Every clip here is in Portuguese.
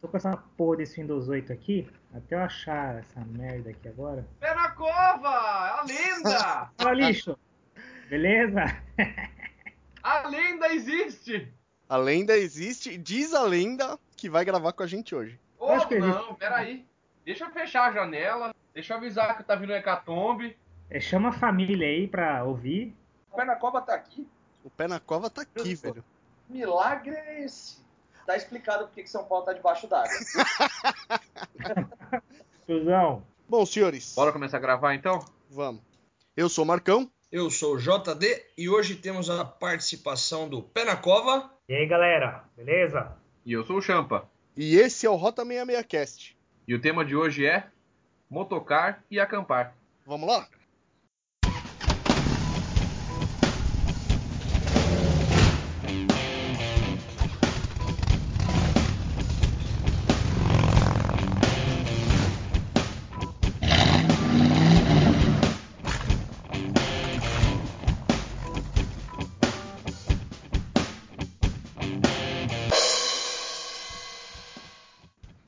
Tô com essa porra desse Windows 8 aqui, até eu achar essa merda aqui agora. Pé na cova! A lenda! Olha o lixo! Beleza? A lenda existe! A lenda existe, diz a lenda que vai gravar com a gente hoje. Oh, não, peraí. Deixa eu fechar a janela, deixa eu avisar que tá vindo um hecatombe. É, chama a família aí pra ouvir. O Pé na Cova tá aqui. O Pé na Cova tá aqui, velho. Milagre é esse. Tá explicado porque que São Paulo tá debaixo d'água. Suzão. Bom, senhores. Bora começar a gravar, então? Vamos. Eu sou o Marcão. Eu sou o JD e hoje temos a participação do Pé na Cova. E aí, galera, beleza? E eu sou o Champa. E esse é o Rota 66 Cast. E o tema de hoje é motocar e acampar. Vamos lá?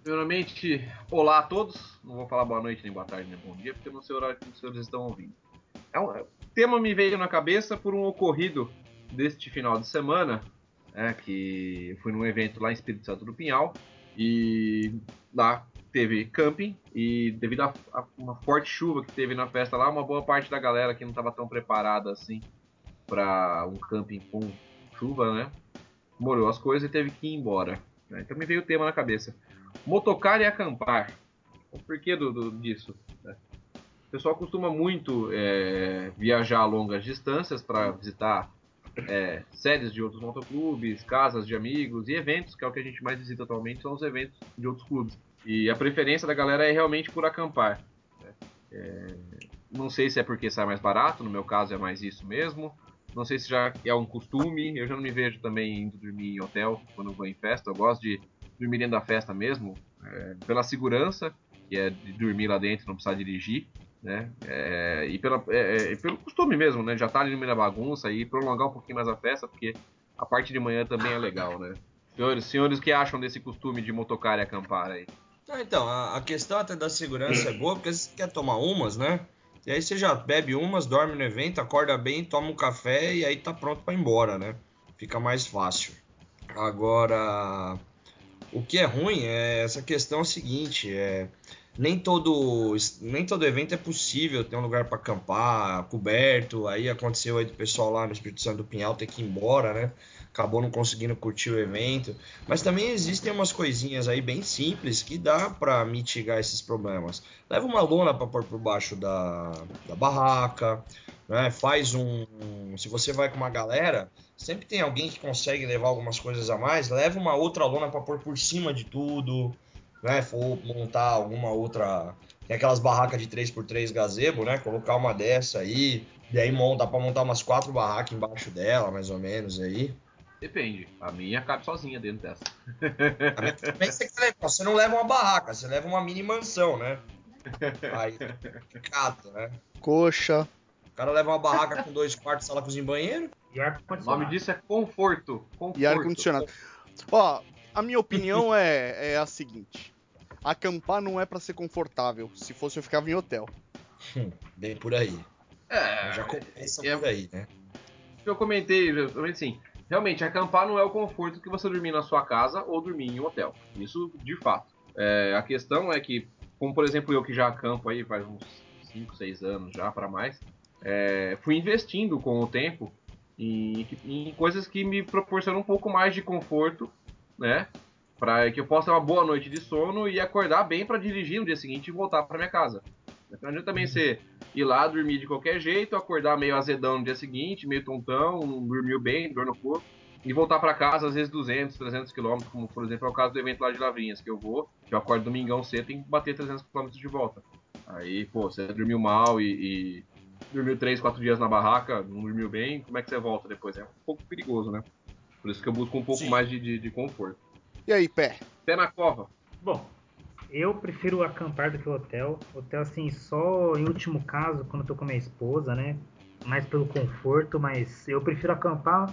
Primeiramente, olá a todos. Não vou falar boa noite, nem boa tarde, nem bom dia, porque não sei o horário que os senhores estão ouvindo. O tema me veio na cabeça por um ocorrido deste final de semana, que eu fui num evento lá em Espírito Santo do Pinhal, e lá teve camping, e devido a uma forte chuva que teve na festa lá, uma boa parte da galera que não estava tão preparada assim para um camping com chuva, né, molhou as coisas e teve que ir embora. Então me veio o tema na cabeça. Motocar e acampar. O porquê disso? Né? O pessoal costuma muito viajar a longas distâncias para visitar sedes de outros motoclubes, casas de amigos e eventos, que é o que a gente mais visita atualmente, são os eventos de outros clubes. E a preferência da galera é realmente por acampar. Né? Não sei se é porque sai mais barato, no meu caso é mais isso mesmo. Não sei se já é um costume, eu já não me vejo também indo dormir em hotel quando vou em festa, eu gosto de dormir dentro da festa mesmo, pela segurança, que é de dormir lá dentro, não precisar dirigir, né? E pelo costume mesmo, né? Já tá ali no meio da bagunça e prolongar um pouquinho mais a festa, porque a parte de manhã também é legal, né? Senhores, o que acham desse costume de motocar e acampar aí? Então, a questão até da segurança é boa, porque você quer tomar umas, né? E aí você já bebe umas, dorme no evento, acorda bem, toma um café e aí tá pronto pra ir embora, né? Fica mais fácil. Agora... O que é ruim é essa questão é o seguinte, nem todo evento é possível ter um lugar para acampar, coberto, aí aconteceu aí do pessoal lá no Espírito Santo do Pinhal ter que ir embora, né? Acabou não conseguindo curtir o evento, mas também existem umas coisinhas aí bem simples que dá para mitigar esses problemas. Leva uma lona para pôr por baixo da barraca, né? Faz se você vai com uma galera... Sempre tem alguém que consegue levar algumas coisas a mais, leva uma outra lona para pôr por cima de tudo, né? Ou montar alguma outra... Tem aquelas barracas de 3x3 gazebo, né? Colocar uma dessa aí, e aí dá para montar umas 4 barracas embaixo dela, mais ou menos, aí. Depende, a minha cabe sozinha dentro dessa. A minha também você não leva uma barraca, você leva uma mini mansão, né? Aí é complicado, né? Coxa... O cara leva uma barraca com 2 quartos, sala, cozinha e banheiro. E ar-condicionado. O nome disso é conforto. E ar-condicionado. Ó, a minha opinião é a seguinte. Acampar não é pra ser confortável. Se fosse, eu ficava em hotel. Bem por aí. Já começa por aí, né? Eu comentei, assim, realmente, acampar não é o conforto que você dormir na sua casa ou dormir em um hotel. Isso, de fato. A questão é que, como por exemplo eu que já acampo aí faz uns 5, 6 anos já pra mais... fui investindo com o tempo em coisas que me proporcionam um pouco mais de conforto, né? Para que eu possa ter uma boa noite de sono e acordar bem para dirigir no dia seguinte e voltar para minha casa. Não adianta também você ir lá dormir de qualquer jeito, acordar meio azedão no dia seguinte, meio tontão, não dormiu bem, dor no corpo, e voltar para casa às vezes 200, 300 km, como por exemplo é o caso do evento lá de Lavrinhas, que eu acordo domingão cedo e tenho que bater 300 km de volta. Aí, você dormiu mal e dormiu 3, 4 dias na barraca, não dormiu bem, como é que você volta depois? É um pouco perigoso, né? Por isso que eu busco um pouco mais de conforto. E aí, Pé? Pé na cova. Bom, eu prefiro acampar do que o hotel. Hotel, assim, só em último caso, quando eu tô com a minha esposa, né? Mais pelo conforto, mas eu prefiro acampar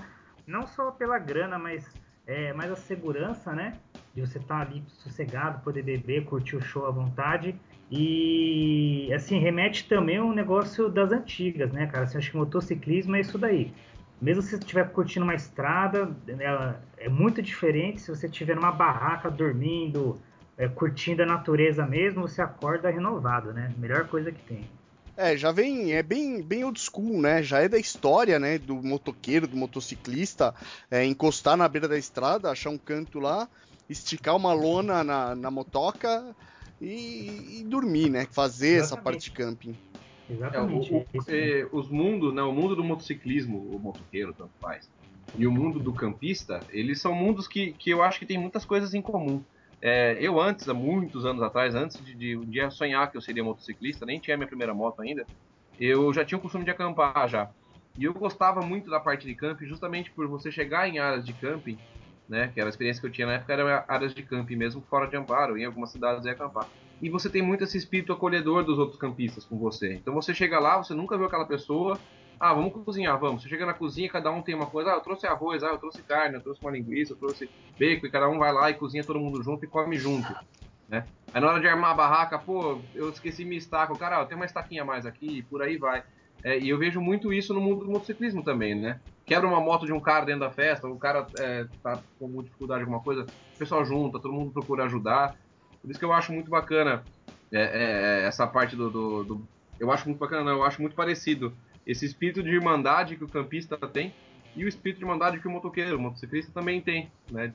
não só pela grana, mas mais a segurança, né? de você estar ali sossegado, poder beber, curtir o show à vontade. E, assim, remete também a um negócio das antigas, né, cara? Assim, acho que motociclismo é isso daí. Mesmo se você estiver curtindo uma estrada, é muito diferente se você estiver numa barraca dormindo, curtindo a natureza mesmo, você acorda renovado, né? Melhor coisa que tem. É, já vem, é bem old school, né? Já é da história, né? Do motoqueiro, do motociclista, encostar na beira da estrada, achar um canto lá, esticar uma lona na motoca e dormir, né? Fazer exatamente essa parte de camping. Exatamente. Os mundos, né? O mundo do motociclismo, o motoqueiro, tanto faz, e o mundo do campista, eles são mundos que eu acho que tem muitas coisas em comum. Eu antes, há muitos anos atrás, antes de um dia sonhar que eu seria motociclista, nem tinha minha primeira moto ainda, eu já tinha o costume de acampar já. E eu gostava muito da parte de camping, justamente por você chegar em áreas de camping, né, que era a experiência que eu tinha na época, era áreas de camping mesmo, fora de Amparo, em algumas cidades ia acampar. E você tem muito esse espírito acolhedor dos outros campistas com você. Então você chega lá, você nunca viu aquela pessoa, ah, vamos cozinhar, vamos. Você chega na cozinha, cada um tem uma coisa, ah, eu trouxe arroz, ah, eu trouxe carne, eu trouxe uma linguiça, eu trouxe bacon, e cada um vai lá e cozinha todo mundo junto e come junto, né? Aí na hora de armar a barraca, pô, eu esqueci minha estaca, cara, eu tenho uma estaquinha a mais aqui, e por aí vai. E eu vejo muito isso no mundo do motociclismo também, né? Quebra uma moto de um cara dentro da festa, o cara tá com dificuldade em alguma coisa, o pessoal junta, todo mundo procura ajudar. Por isso que eu acho muito bacana essa parte do... Eu acho muito bacana, não, eu acho muito parecido esse espírito de irmandade que o campista tem e o espírito de irmandade que o motoqueiro, o motociclista também tem, né?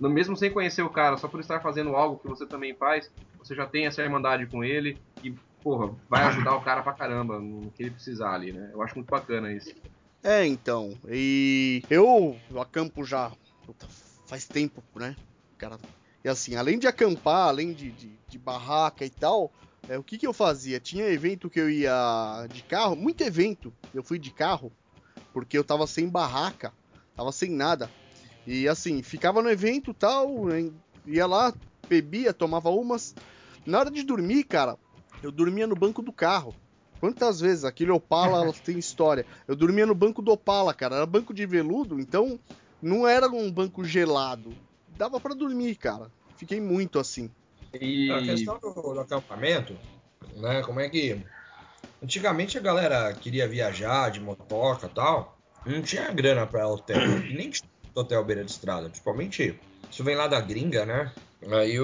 Mesmo sem conhecer o cara, só por estar fazendo algo que você também faz, você já tem essa irmandade com ele e, porra, vai ajudar o cara pra caramba no que ele precisar ali, né? Eu acho muito bacana isso. Então, e eu acampo já faz tempo, né, cara? E assim, além de acampar, além de barraca e tal, o que eu fazia? Tinha evento que eu ia de carro, muito evento, eu fui de carro, porque eu tava sem barraca, tava sem nada. E assim, ficava no evento e tal, né? Ia lá, bebia, tomava umas. Na hora de dormir, cara, eu dormia no banco do carro. Quantas vezes? Aquele Opala tem história. Eu dormia no banco do Opala, cara, era banco de veludo, então não era um banco gelado. Dava pra dormir, cara. Fiquei muito assim. E a questão do acampamento, né? Como é que... Antigamente a galera queria viajar de motoca e tal. Não tinha grana pra hotel. Nem tinha hotel beira de estrada. Principalmente, isso vem lá da gringa, né? Aí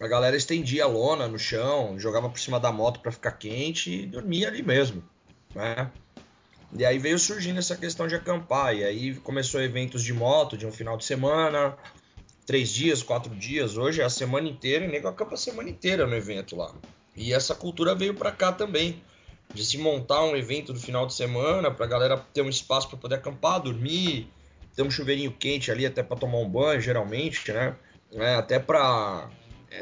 a galera estendia a lona no chão, jogava por cima da moto pra ficar quente e dormia ali mesmo, né? E aí veio surgindo essa questão de acampar. E aí começou eventos de moto de um final de semana, 3 dias, 4 dias. Hoje é a semana inteira e nego acampa a semana inteira no evento lá. E essa cultura veio pra cá também, de se montar um evento do final de semana pra galera ter um espaço pra poder acampar, dormir, ter um chuveirinho quente ali até pra tomar um banho, geralmente, né? Até pra...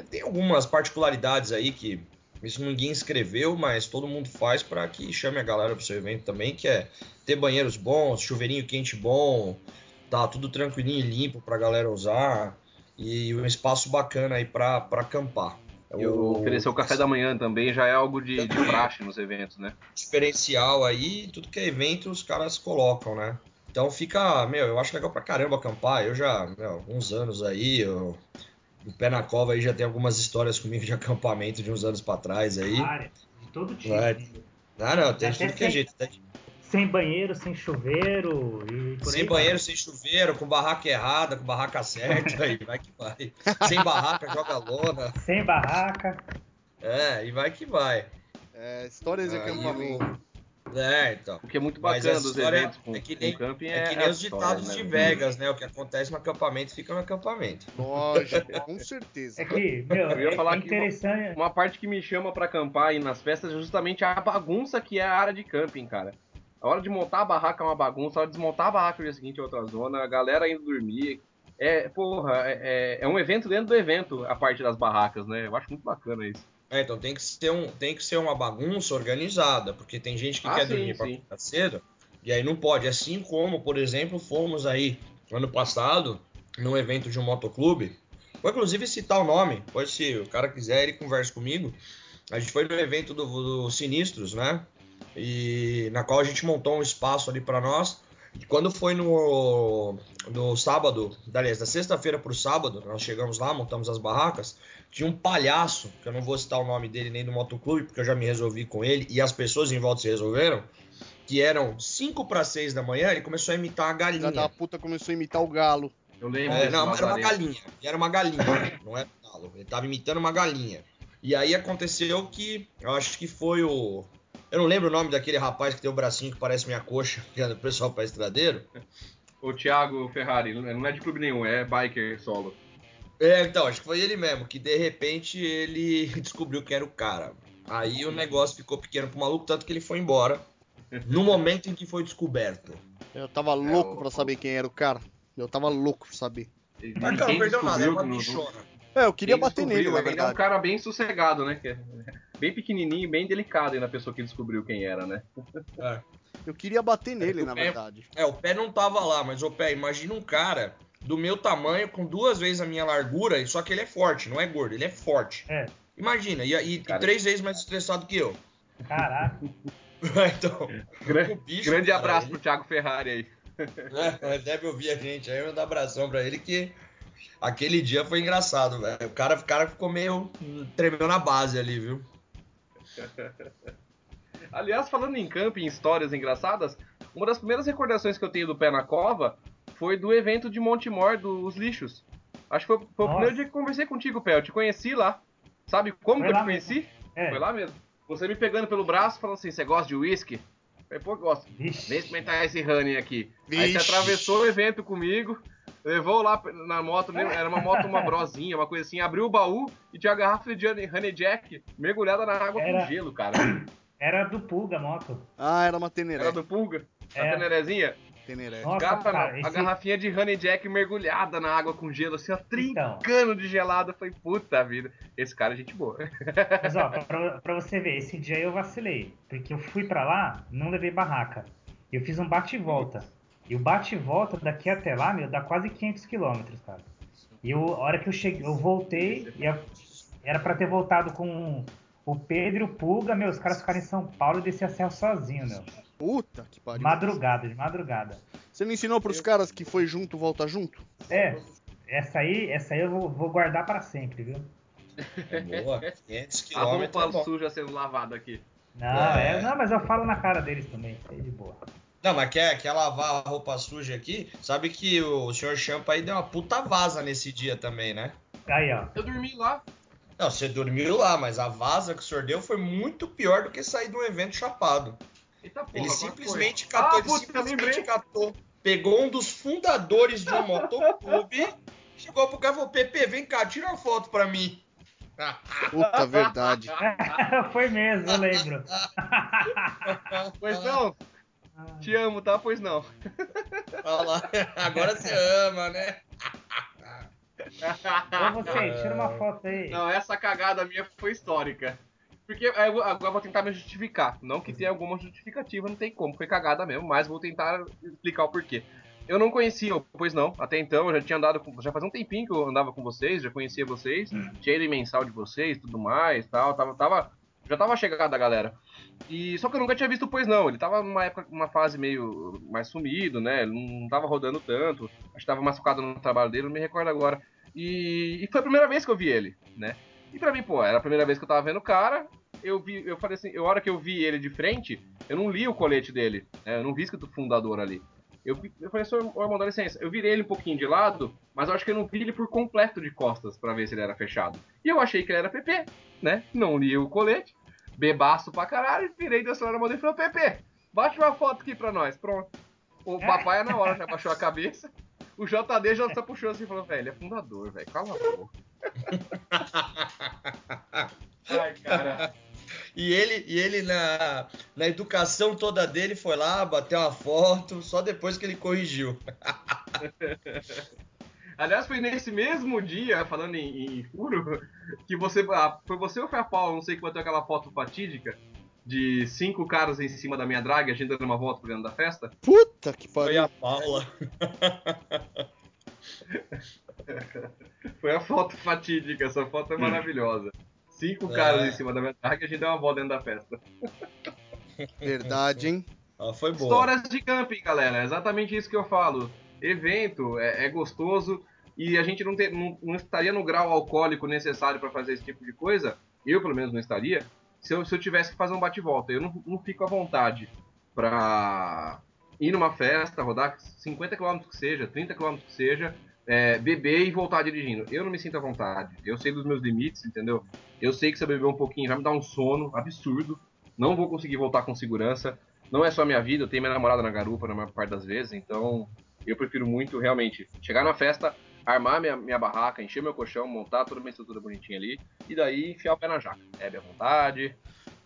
tem algumas particularidades aí que... Isso ninguém escreveu, mas todo mundo faz para que chame a galera pro seu evento também, que é ter banheiros bons, chuveirinho quente bom, tá tudo tranquilinho e limpo pra galera usar, e um espaço bacana aí pra acampar. Oferecer o café da manhã também já é algo de praxe nos eventos, né? Diferencial aí, tudo que é evento os caras colocam, né? Então fica, eu acho legal pra caramba acampar, eu já, alguns anos aí, o pé na cova aí já tem algumas histórias comigo de acampamento de uns anos pra trás aí. Cara, de todo tipo. Não, tem de tudo que é jeito. Sem banheiro, sem chuveiro e por aí. Sem banheiro, sem chuveiro, com barraca errada, com barraca certa, aí vai que vai. Sem barraca, joga lona. Sem barraca. E vai que vai. Histórias de acampamento. Então. O que é muito bacana dos eventos é que nem os ditados de Vegas, né? O que acontece no acampamento fica no acampamento. Lógico, com certeza. Eu ia falar interessante. Uma parte que me chama pra acampar aí nas festas é justamente a bagunça que é a área de camping, cara. A hora de montar a barraca é uma bagunça, a hora de desmontar a barraca no dia seguinte é outra zona, a galera indo dormir. É um evento dentro do evento, a parte das barracas, né? Eu acho muito bacana isso. Então tem que ser uma bagunça organizada, porque tem gente que quer dormir para ficar cedo, e aí não pode. Assim como, por exemplo, fomos aí ano passado, num evento de um motoclube, vou inclusive citar o nome, pois se o cara quiser ele conversa comigo, a gente foi no evento do Sinistros, né, e na qual a gente montou um espaço ali para nós, E quando foi no sábado, aliás, da sexta-feira pro sábado, nós chegamos lá, montamos as barracas, tinha um palhaço, que eu não vou citar o nome dele nem do motoclube, porque eu já me resolvi com ele, e as pessoas em volta se resolveram, que eram 5 para 6 da manhã, ele começou a imitar a galinha. Já da puta começou a imitar o galo. Eu lembro. Era uma galinha, não era um galo, ele tava imitando uma galinha. E aí aconteceu que, eu acho que foi o... Eu não lembro o nome daquele rapaz que tem o bracinho que parece minha coxa, que é do pessoal pra estradeiro. O Thiago Ferrari, não é de clube nenhum, é biker solo. É, então, acho que foi ele mesmo, que de repente ele descobriu que era o cara. Aí o negócio ficou pequeno pro maluco, tanto que ele foi embora no momento em que foi descoberto. Eu tava louco pra saber quem era o cara. Eu tava louco pra saber. Mas cara, não perdeu nada, é uma bichona. É, eu queria bater nele, na verdade. Ele é um cara bem sossegado, né? Bem pequenininho, bem delicado na pessoa que descobriu quem era, né? É. Eu queria bater nele, na verdade. É, o pé não tava lá, mas o pé, imagina um cara do meu tamanho, com 2 vezes a minha largura, só que ele é forte, não é gordo, ele é forte. É. Imagina, e 3 vezes mais estressado que eu. Caraca. Então, grande abraço pro Thiago Ferrari aí. É, deve ouvir a gente, aí eu mando abração pra ele que... Aquele dia foi engraçado, velho. O cara ficou meio... Tremeu na base ali, viu? Aliás, falando em camping, histórias engraçadas, uma das primeiras recordações que eu tenho do Pé na Cova foi do evento de Montemor dos lixos. Acho que foi o primeiro dia que conversei contigo, Pé. Eu te conheci lá. Sabe como que eu te conheci? É. Foi lá mesmo. Você me pegando pelo braço, falando assim, você gosta de uísque? Eu falei, pô, gosto. Vixe. Vem experimentar esse honey aqui. Vixe. Aí você atravessou o evento comigo... Levou lá na moto, era uma moto, uma brosinha, uma coisa assim, abriu o baú e tinha a garrafa de Honey Jack mergulhada na água com gelo, cara. Era do Pulga a moto. Ah, era uma Teneré. Era do Pulga? É. A Tenerezinha? Teneré. Nossa, cara, a garrafinha de Honey Jack mergulhada na água com gelo, assim, ó, trincando de gelada. Foi puta vida. Esse cara é gente boa. Mas, ó, pra você ver, esse dia eu vacilei, porque eu fui pra lá, não levei barraca. Eu fiz um bate-volta. E o bate-volta daqui até lá, meu, dá quase 500 quilômetros, cara. E a hora que eu cheguei, eu voltei, e era pra ter voltado com o Pedro e o Pulga, meu, os caras ficaram em São Paulo e desciam a serra sozinho, meu. Puta que pariu. De madrugada. Você não ensinou pros caras que foi junto, volta junto? É, essa aí eu vou guardar pra sempre, viu? É boa, 500 quilômetros. A roupa suja sendo lavada aqui. Não, mas eu falo na cara deles também, é de boa. Não, mas quer lavar a roupa suja aqui? Sabe que o senhor Champa aí deu uma puta vaza nesse dia também, né? Aí, ó. Eu dormi lá. Não, você dormiu lá, mas a vaza que o senhor deu foi muito pior do que sair de um evento chapado. Eita porra, ele simplesmente catou, pegou um dos fundadores de um motoclube, chegou pro cara e falou, Pepe, vem cá, tira uma foto pra mim. Puta, verdade. Foi mesmo, eu lembro. Pois não... Te amo, tá? Pois não. Olha lá, agora você ama, né? Ô, você, tira uma foto aí. Não, essa cagada minha foi histórica. Porque agora eu vou tentar me justificar. Não que tenha alguma justificativa, não tem como. Foi cagada mesmo, mas vou tentar explicar o porquê. Eu não conhecia, pois não. Até então, eu já tinha andado com... Já faz um tempinho que eu andava com vocês, já conhecia vocês. Tinha ele mensal de vocês, tudo mais, tal. Já tava chegada a galera. E, só que eu nunca tinha visto, pois não. Ele tava numa época, numa fase meio mais sumido, né? Ele não tava rodando tanto. Acho que tava mais focado no trabalho dele, não me recordo agora. E foi a primeira vez que eu vi ele, né? E pra mim, pô, era a primeira vez que eu tava vendo o cara. Eu falei assim, a hora que eu vi ele de frente, eu não li o colete dele, né? Eu não vi escrito fundador ali. Eu falei, senhor, irmão, dá licença. Eu virei ele um pouquinho de lado, mas eu acho que eu não vi ele por completo de costas pra ver se ele era fechado. E eu achei que ele era PP, né? Não li o colete. Bebaço pra caralho, virei da senhora e falei, Pepe, bate uma foto aqui pra nós, pronto. O papai na hora já baixou a cabeça, o JD já só puxou assim e falou, velho, ele é fundador, velho, cala a boca. Ai, cara. E ele na educação toda dele foi lá, bateu uma foto, só depois que ele corrigiu. Aliás, foi nesse mesmo dia, falando em furo, que foi você ou foi a Paula, não sei, que bateu aquela foto fatídica de 5 caras em cima da minha draga, a gente dando uma volta por dentro da festa? Puta que pariu! Foi a Paula. Foi a foto fatídica, essa foto é maravilhosa. 5 caras em cima da minha draga, a gente deu uma volta dentro da festa. Verdade, hein? Ela foi boa. Histórias de camping, galera. É exatamente isso que eu falo. Evento é gostoso e a gente não estaria no grau alcoólico necessário para fazer esse tipo de coisa. Eu, pelo menos, não estaria. Se eu tivesse que fazer um bate-volta, eu não fico à vontade para ir numa festa, rodar 50 km que seja, 30 km que seja, beber e voltar dirigindo. Eu não me sinto à vontade. Eu sei dos meus limites, entendeu? Eu sei que se eu beber um pouquinho vai me dar um sono absurdo. Não vou conseguir voltar com segurança. Não é só minha vida, eu tenho minha namorada na garupa na maior parte das vezes, então eu prefiro muito realmente chegar na festa, armar minha barraca, encher meu colchão, montar toda minha estrutura bonitinha ali e daí enfiar o pé na jaca. É bem à vontade,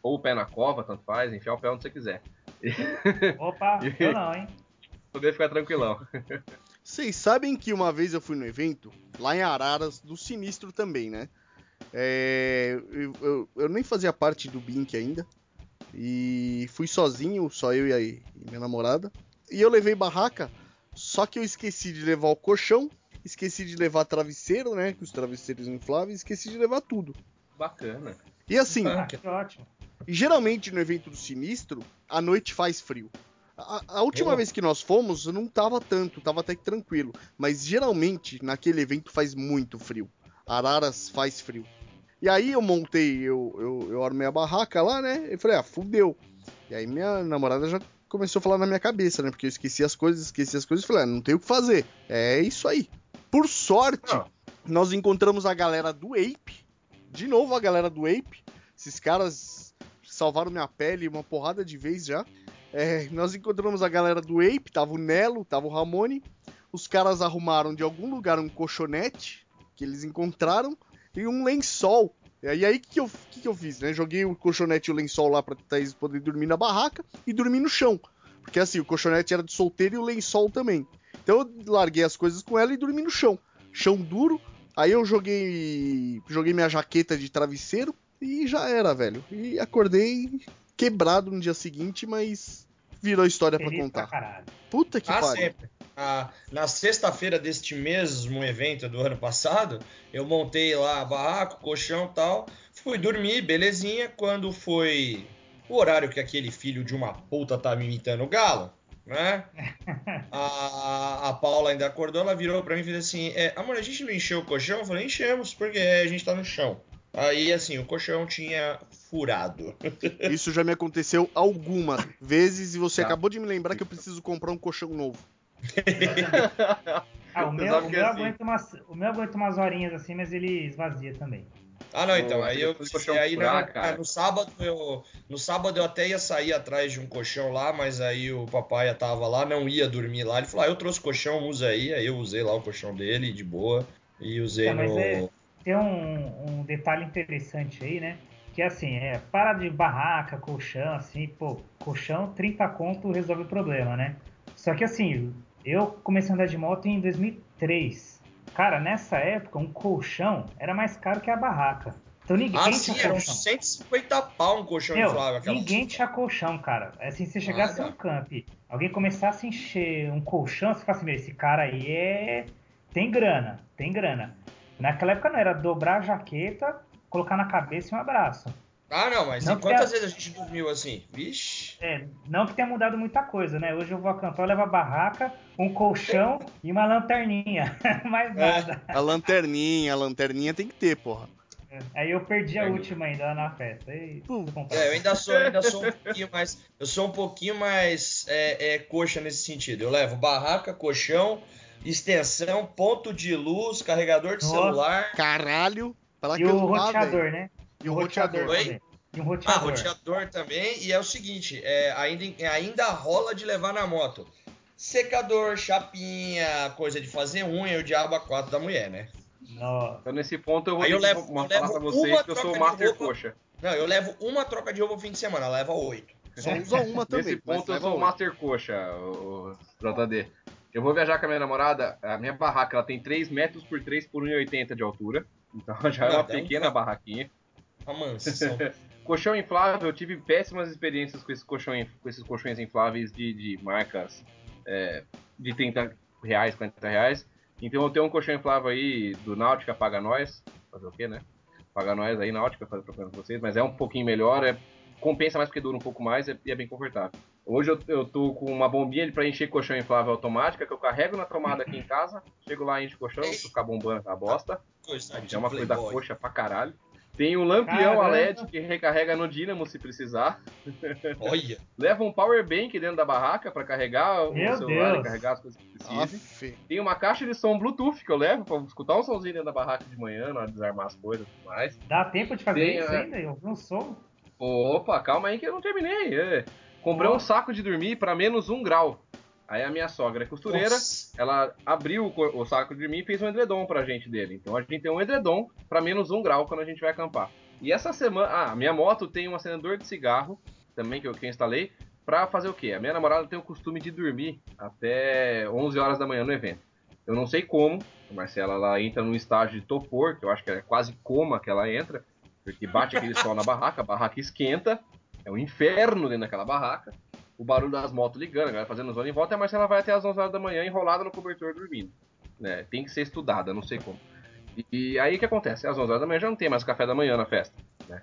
ou o pé na cova, tanto faz, enfiar o pé onde você quiser. Opa, eu não, hein? Poder ficar tranquilão. Vocês sabem que uma vez eu fui no evento, lá em Araras, do Sinistro também, né? Eu nem fazia parte do Bink ainda. E fui sozinho, só eu e minha namorada. E eu levei barraca, só que eu esqueci de levar o colchão, esqueci de levar travesseiro, né? Que os travesseiros infláveis, esqueci de levar tudo. Bacana. E assim, que ótimo. Geralmente no evento do Sinistro, a noite faz frio. A última vez que nós fomos, não tava tanto, tava até que tranquilo. Mas geralmente naquele evento faz muito frio. Araras faz frio. E aí eu montei, eu armei a barraca lá, né? E falei, fudeu. E aí minha namorada já começou a falar na minha cabeça, né? Porque eu esqueci as coisas. E falei, não tem o que fazer. É isso aí. Por sorte, nós encontramos a galera do Ape. De novo a galera do Ape. Esses caras salvaram minha pele uma porrada de vez já. Nós encontramos a galera do Ape. Tava o Nelo, tava o Ramone. Os caras arrumaram de algum lugar um colchonete que eles encontraram. E um lençol. E aí, o que eu fiz, né? Joguei o colchonete e o lençol lá pra Thaís poder dormir na barraca e dormir no chão. Porque assim, o colchonete era de solteiro e o lençol também. Então eu larguei as coisas com ela e dormi no chão. Chão duro. Aí eu joguei minha jaqueta de travesseiro e já era, velho. E acordei quebrado no dia seguinte, mas virou história pra contar. Pra puta que pariu. Sempre. Na sexta-feira deste mesmo evento do ano passado, eu montei lá barraco, colchão e tal, fui dormir, belezinha, quando foi o horário que aquele filho de uma puta tava imitando o galo, né? A Paula ainda acordou, ela virou pra mim e fez assim, amor, a gente não encheu o colchão? Eu falei, enchemos, porque a gente tá no chão. Aí, assim, o colchão tinha furado. Isso já me aconteceu algumas vezes e você acabou de me lembrar que eu preciso comprar um colchão novo. O meu aguenta umas horinhas assim, mas ele esvazia também. Ah, não, então. No sábado eu até ia sair atrás de um colchão lá, mas aí o papai tava lá, não ia dormir lá. Ele falou: eu trouxe colchão, usa aí. Aí eu usei lá o colchão dele de boa e usei Mas tem um detalhe interessante aí, né? Que assim, para de barraca, colchão, assim, colchão 30 conto resolve o problema, né? Só que assim, eu comecei a andar de moto em 2003. Cara, nessa época, um colchão era mais caro que a barraca. Então ninguém tinha colchão. Eram 150 pau um colchão inflável. Ninguém tinha colchão, cara. Assim, se você chegasse num camp, alguém começasse a encher um colchão, você fala assim, esse cara aí tem grana. Naquela época não era dobrar a jaqueta, colocar na cabeça e um abraço. Ah, não, mas não quantas vezes a gente dormiu assim? Vixe. Não que tenha mudado muita coisa, né? Hoje eu vou acampar, eu levo a barraca, um colchão e uma lanterninha. Mais nada. A lanterninha tem que ter, porra. Aí eu perdi a última ainda lá na festa. Eu ainda sou um pouquinho mais. Eu sou um pouquinho mais coxa nesse sentido. Eu levo barraca, colchão, extensão, ponto de luz, carregador de celular. Caralho, pra que o roteador, véio, né? E um roteador também. Roteador também. E é o seguinte, ainda rola de levar na moto. Secador, chapinha, coisa de fazer unha, o diabo a quatro da mulher, né? Não. Então nesse ponto eu vou falar pra vocês que eu sou o master coxa. Não, eu levo uma troca de roupa no fim de semana, leva 8. Só usa uma também. Nesse ponto eu sou o master coxa, o JD. Eu vou viajar com a minha namorada, a minha barraca ela tem 3 metros por 3 por 1,80 de altura. Então já é uma pequena barraquinha. Colchão inflável, eu tive péssimas experiências com esses colchões infláveis de marcas de R$30, R$40. Então eu tenho um colchão inflável aí do Nautica, paga nós. Fazer o quê, né? Paga nós aí, Nautica, fazer propaganda pra vocês. Mas é um pouquinho melhor, compensa mais porque dura um pouco mais e é bem confortável. Hoje eu tô com uma bombinha para encher colchão inflável automática que eu carrego na tomada aqui em casa, chego lá, enche o colchão, ficar bombando a bosta. É uma coisa coxa pra caralho. Tem um lampião a LED que recarrega no dínamo se precisar. Olha! Leva um power bank dentro da barraca pra carregar o celular e carregar as coisas que precisem. Tem uma caixa de som Bluetooth que eu levo pra escutar um somzinho dentro da barraca de manhã, na hora de desarmar as coisas e tudo mais. Dá tempo de fazer isso ainda? Eu vi um som. Opa, calma aí que eu não terminei. Comprei um saco de dormir pra -1 grau. Aí a minha sogra é costureira, ela abriu o saco de mim e fez um edredom pra gente dele. Então a gente tem um edredom pra -1 grau quando a gente vai acampar. E essa semana... Ah, minha moto tem um acendedor de cigarro, também que eu instalei, pra fazer o quê? A minha namorada tem o costume de dormir até 11 horas da manhã no evento. Eu não sei como, a Marcela ela entra num estágio de topor, que eu acho que é quase coma que ela entra, porque bate aquele sol na barraca, a barraca esquenta, é um inferno dentro daquela barraca. O barulho das motos ligando, a galera fazendo zona em volta, a Marcela vai até as 11 horas da manhã enrolada no cobertor dormindo. Né? Tem que ser estudada, não sei como. E aí o que acontece? Às 11 horas da manhã já não tem mais café da manhã na festa. Né?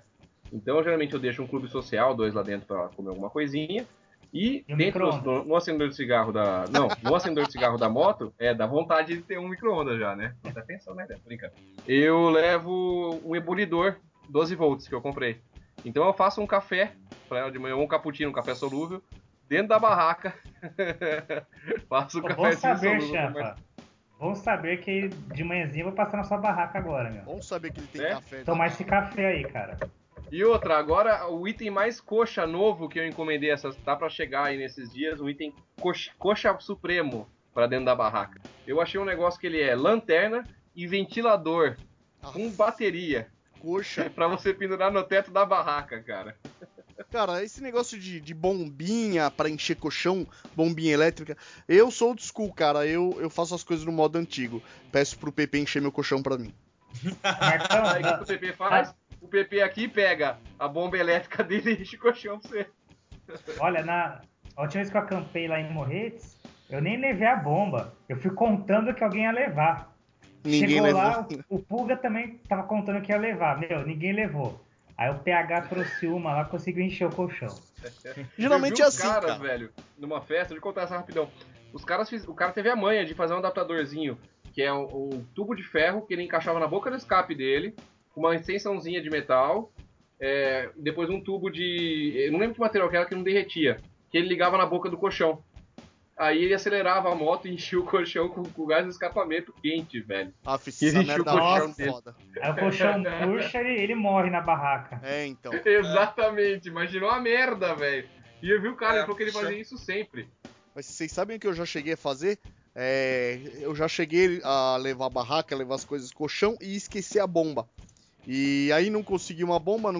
Então, geralmente eu deixo um clube social, 2 lá dentro pra comer alguma coisinha. E dentro no acendedor de cigarro da... Não, no acendedor de cigarro da moto, dá vontade de ter um micro-ondas já, né? Presta atenção, né? Brincando. Eu levo um ebulidor 12 volts que eu comprei. Então eu faço um café pra ela de manhã, um cappuccino, um café solúvel. Dentro da barraca, faço o cafezinho. Bom saber que de manhãzinha eu vou passar na sua barraca agora, meu. Bom saber que ele tem café. Tomar esse café aí, cara. E outra, agora o item mais coxa novo que eu encomendei, tá pra chegar aí nesses dias, um item coxa supremo pra dentro da barraca. Eu achei um negócio que ele é lanterna e ventilador com bateria. Coxa. Pra você pendurar no teto da barraca, cara. Cara, esse negócio de bombinha pra encher colchão, bombinha elétrica, eu sou old school, cara, eu faço as coisas no modo antigo. Peço pro Pepe encher meu colchão pra mim. Marcão, aí o que o Pepe faz? O Pepe aqui pega a bomba elétrica dele e enche o colchão pra você. Olha, a última vez que eu acampei lá em Morretes, eu nem levei a bomba. Eu fui contando que alguém ia levar. Ninguém levou. Lá, o Pulga também tava contando que ia levar. Meu, ninguém levou. Aí o PH trouxe uma lá, conseguiu encher o colchão. Geralmente é assim, cara. Velho, numa festa, deixa eu contar essa rapidão. O cara teve a manha de fazer um adaptadorzinho, que é um tubo de ferro que ele encaixava na boca do escape dele, uma extensãozinha de metal, depois um tubo de... Eu não lembro que material que era, que não derretia, que ele ligava na boca do colchão. Aí ele acelerava a moto e enchia o colchão com gás de escapamento quente, velho. Ele enchia o colchão dele. Foda. Aí o colchão puxa e ele morre na barraca. É, então. Exatamente, imaginou a merda, velho. E eu vi o cara, ele falou que ele fazia isso sempre. Mas vocês sabem o que eu já cheguei a fazer? Eu já cheguei a levar a barraca, levar as coisas do colchão e esquecer a bomba. E aí não consegui uma bomba,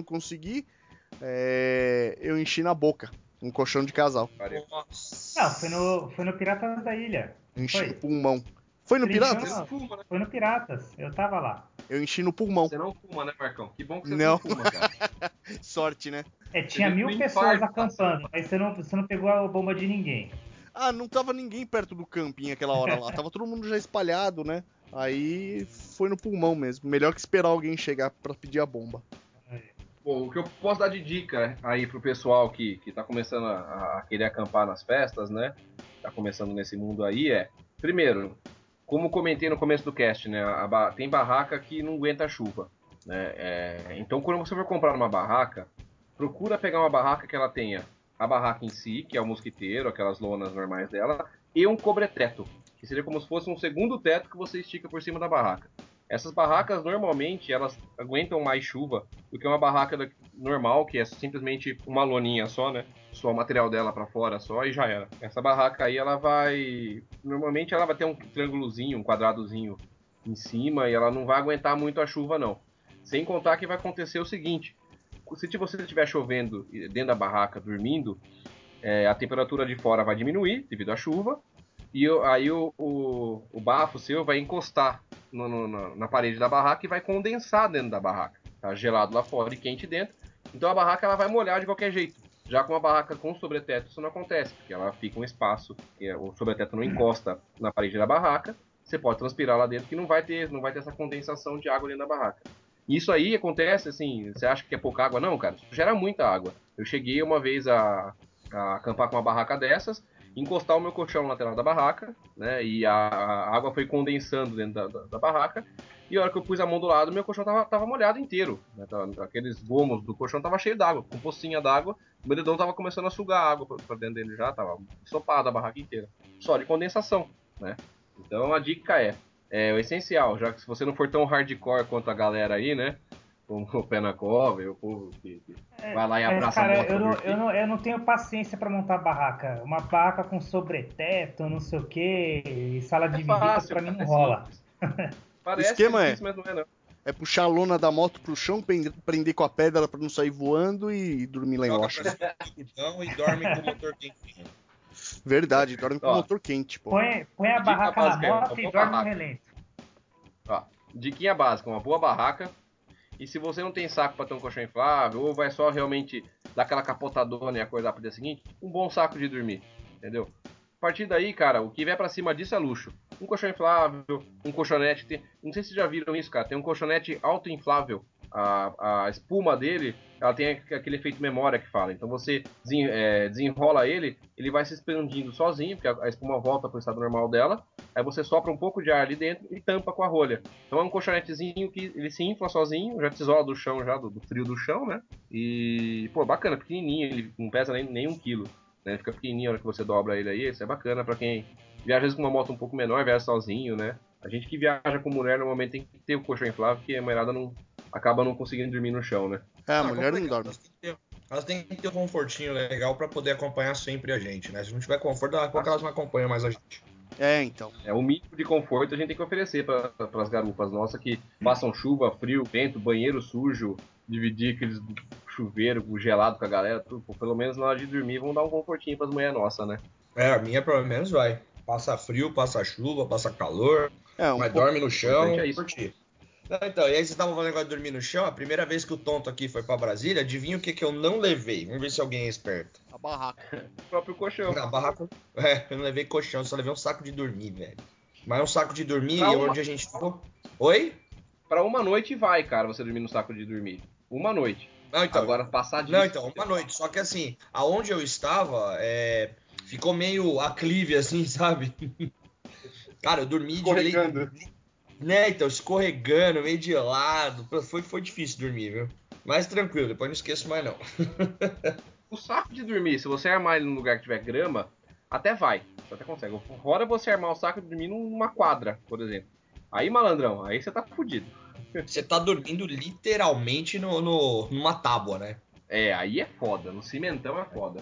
eu enchi na boca. Um colchão de casal. Nossa. Não, foi no Piratas da Ilha. Enchi no pulmão. Foi no Piratas? Não, fuma, né? Foi no Piratas, eu tava lá. Eu enchi no pulmão. Você não fuma, né, Marcão? Que bom que você não fuma, cara. Sorte, né? Tinha 1000 pessoas acampando, mas você não pegou a bomba de ninguém. Ah, não tava ninguém perto do campinho aquela hora lá. Tava todo mundo já espalhado, né? Aí foi no pulmão mesmo. Melhor que esperar alguém chegar pra pedir a bomba. Bom, o que eu posso dar de dica aí pro pessoal que tá começando a querer acampar nas festas, né? Tá começando nesse mundo aí primeiro, como comentei no começo do cast, né? Tem barraca que não aguenta a chuva, né? Então, quando você for comprar uma barraca, procura pegar uma barraca que ela tenha a barraca em si, que é o mosquiteiro, aquelas lonas normais dela, e um cobreteto, que seria como se fosse um segundo teto que você estica por cima da barraca. Essas barracas, normalmente, elas aguentam mais chuva do que uma barraca normal, que é simplesmente uma loninha só, né? Só o material dela pra fora só e já era. Essa barraca aí, ela vai... Normalmente, ela vai ter um triângulozinho, um quadradozinho em cima e ela não vai aguentar muito a chuva, não. Sem contar que vai acontecer o seguinte. Se você estiver chovendo dentro da barraca, dormindo, a temperatura de fora vai diminuir devido à chuva e aí o bafo seu vai encostar na parede da barraca e vai condensar dentro da barraca. Tá gelado lá fora e quente dentro. Então a barraca ela vai molhar de qualquer jeito. Já com uma barraca com sobreteto isso não acontece, porque ela fica um espaço, o sobreteto não encosta na parede da barraca. Você pode transpirar lá dentro que não vai ter essa condensação de água dentro da barraca. Isso aí acontece, assim, você acha que é pouca água? Não, cara, isso gera muita água. Eu cheguei uma vez a acampar com uma barraca dessas, encostar o meu colchão na lateral da barraca, né, e a água foi condensando dentro da barraca, e a hora que eu pus a mão do lado, meu colchão tava molhado inteiro, né, aqueles gomos do colchão tava cheio d'água, com pocinha d'água, meu dedão tava começando a sugar água pra dentro dele já, tava ensopado a barraca inteira, só de condensação, né. Então a dica é o essencial, já que se você não for tão hardcore quanto a galera aí, né, com o pé na cova, o povo que vai lá e abraça a moto. Eu não tenho paciência pra montar barraca. Uma barraca com sobreteto, não sei o que, e sala de visitas pra mim não rola. Parece o esquema difícil, mas não é não. É puxar a lona da moto pro chão, prender com a pedra pra não sair voando e dormir lá embaixo. E dorme com o motor quentinho. Verdade, dorme com o motor quente. Pô. Põe a barraca na moto e dorme no relento. Ó, diquinha básica, uma boa barraca. E se você não tem saco para ter um colchão inflável, ou vai só realmente dar aquela capotadona e acordar pro dia seguinte, um bom saco de dormir, entendeu? A partir daí, cara, o que vier pra cima disso é luxo. Um colchão inflável, um colchonete... Não sei se vocês já viram isso, cara. Tem um colchonete auto-inflável. A espuma dele, ela tem aquele efeito memória que fala. Então você desenrola ele, ele vai se expandindo sozinho, porque a espuma volta pro estado normal dela. Aí você sopra um pouco de ar ali dentro e tampa com a rolha. Então é um colchonetezinho que ele se infla sozinho, já te isola do chão, já do frio do chão, né? E, pô, bacana, pequenininho, ele não pesa nem 1 kg. Né? Fica pequenininho na hora que você dobra ele aí, isso é bacana pra quem viaja às vezes com uma moto um pouco menor, viaja sozinho, né? A gente que viaja com mulher normalmente tem que ter o colchão inflável, porque a mulherada não acaba não conseguindo dormir no chão, né? A mulher não dorme. Elas têm que ter um confortinho legal pra poder acompanhar sempre a gente, né? Se não tiver conforto, elas não acompanham mais a gente. É, então. É o mínimo de conforto a gente tem que oferecer para as garupas nossas que passam chuva, frio, vento, banheiro sujo, dividir aqueles chuveiro gelado com a galera, tudo. Pô, pelo menos na hora de dormir vão dar um confortinho para as mulheres nossas, né? É, a minha pelo menos vai. Passa frio, passa chuva, passa calor, mas dorme no chão. É isso. Não, então, e aí vocês estavam falando negócio de dormir no chão, a primeira vez que o tonto aqui foi pra Brasília, adivinha o que eu não levei? Vamos ver se alguém é esperto. A barraca. O próprio colchão. A barraca. É, eu não levei colchão, só levei um saco de dormir, velho. Mas um saco de dormir onde a gente ficou. Oi? Pra uma noite vai, cara, você dormir no saco de dormir. Uma noite. Não, então. Agora passar disso. Não, então, uma noite. Só que assim, aonde eu estava, ficou meio aclive, assim, sabe? Cara, eu dormi de. Né, então, escorregando, meio de lado, foi difícil dormir, viu? Mas tranquilo, depois não esqueço mais não. O saco de dormir, se você armar ele num lugar que tiver grama, até vai, você até consegue. Fora você armar o saco de dormir numa quadra, por exemplo. Aí, malandrão, aí você tá fudido. Você tá dormindo literalmente numa tábua, né? É, aí é foda, no cimentão é foda.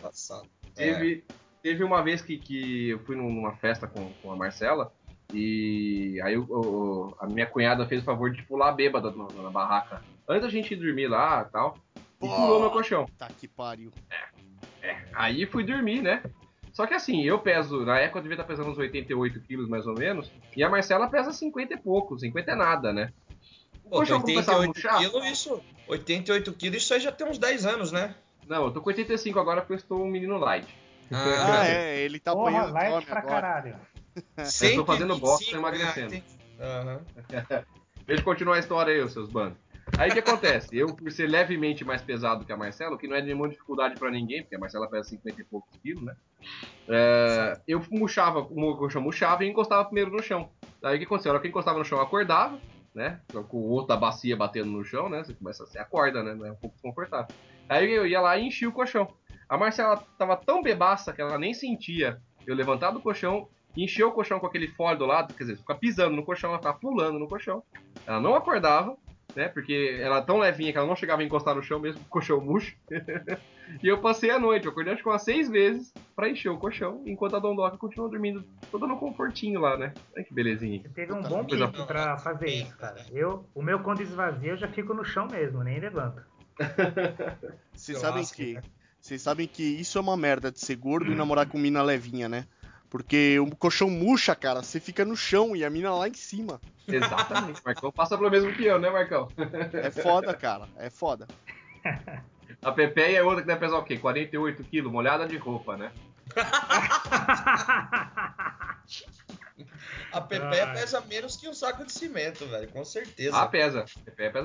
Teve uma vez que eu fui numa festa com a Marcela, e aí a minha cunhada fez o favor de pular bêbada na barraca antes da gente ir dormir lá e tal. E pulou meu colchão. Tá que pariu. Aí fui dormir, né? Só que assim, eu peso, na época eu devia estar pesando uns 88 quilos mais ou menos, e a Marcela pesa 50 e pouco, 50 é nada, né? Pô, 88 quilos, isso aí já tem uns 10 anos, né? Não, eu tô com 85 agora porque eu estou um menino light. Ele tá apanhando light pra agora. Caralho. Eu tô fazendo bosta e emagrecendo. Deixa eu continuar a história aí, seus bandos. Aí o que acontece? Eu, por ser levemente mais pesado que a Marcela, o que não é nenhuma dificuldade pra ninguém, porque a Marcela pesa 50 e poucos quilos, né? Eu murchava, o meu colchão murchava e encostava primeiro no chão. Aí o que aconteceu? A hora que encostava no chão, eu acordava, né? Com o outro da bacia batendo no chão, né? Você acorda, né? É um pouco desconfortável. Aí eu ia lá e enchia o colchão. A Marcela tava tão bebaça que ela nem sentia eu levantar do colchão. Encheu o colchão com aquele fole do lado, quer dizer, fica pisando no colchão, ela ficava pulando no colchão. Ela não acordava, né, porque ela era tão levinha que ela não chegava a encostar no chão mesmo, com o colchão murcho. E eu passei a noite, eu acordei acho que umas 6 vezes pra encher o colchão, enquanto a Dondoca continua dormindo toda no confortinho lá, né. Olha que belezinha. Você teve um bom tempo pra fazer isso, cara. O meu quando esvazia, eu já fico no chão mesmo, nem levanto. Vocês sabem que isso é uma merda de ser gordo e namorar com mina levinha, né? Porque o colchão murcha, cara, você fica no chão e a mina lá em cima. Exatamente, Marcão passa pelo mesmo que eu, né, Marcão? É foda, cara, é foda. A Pepe é outra que deve pesar o quê? 48 quilos, molhada de roupa, né? A Pepe pesa menos que um saco de cimento, velho, com certeza. Ah, pesa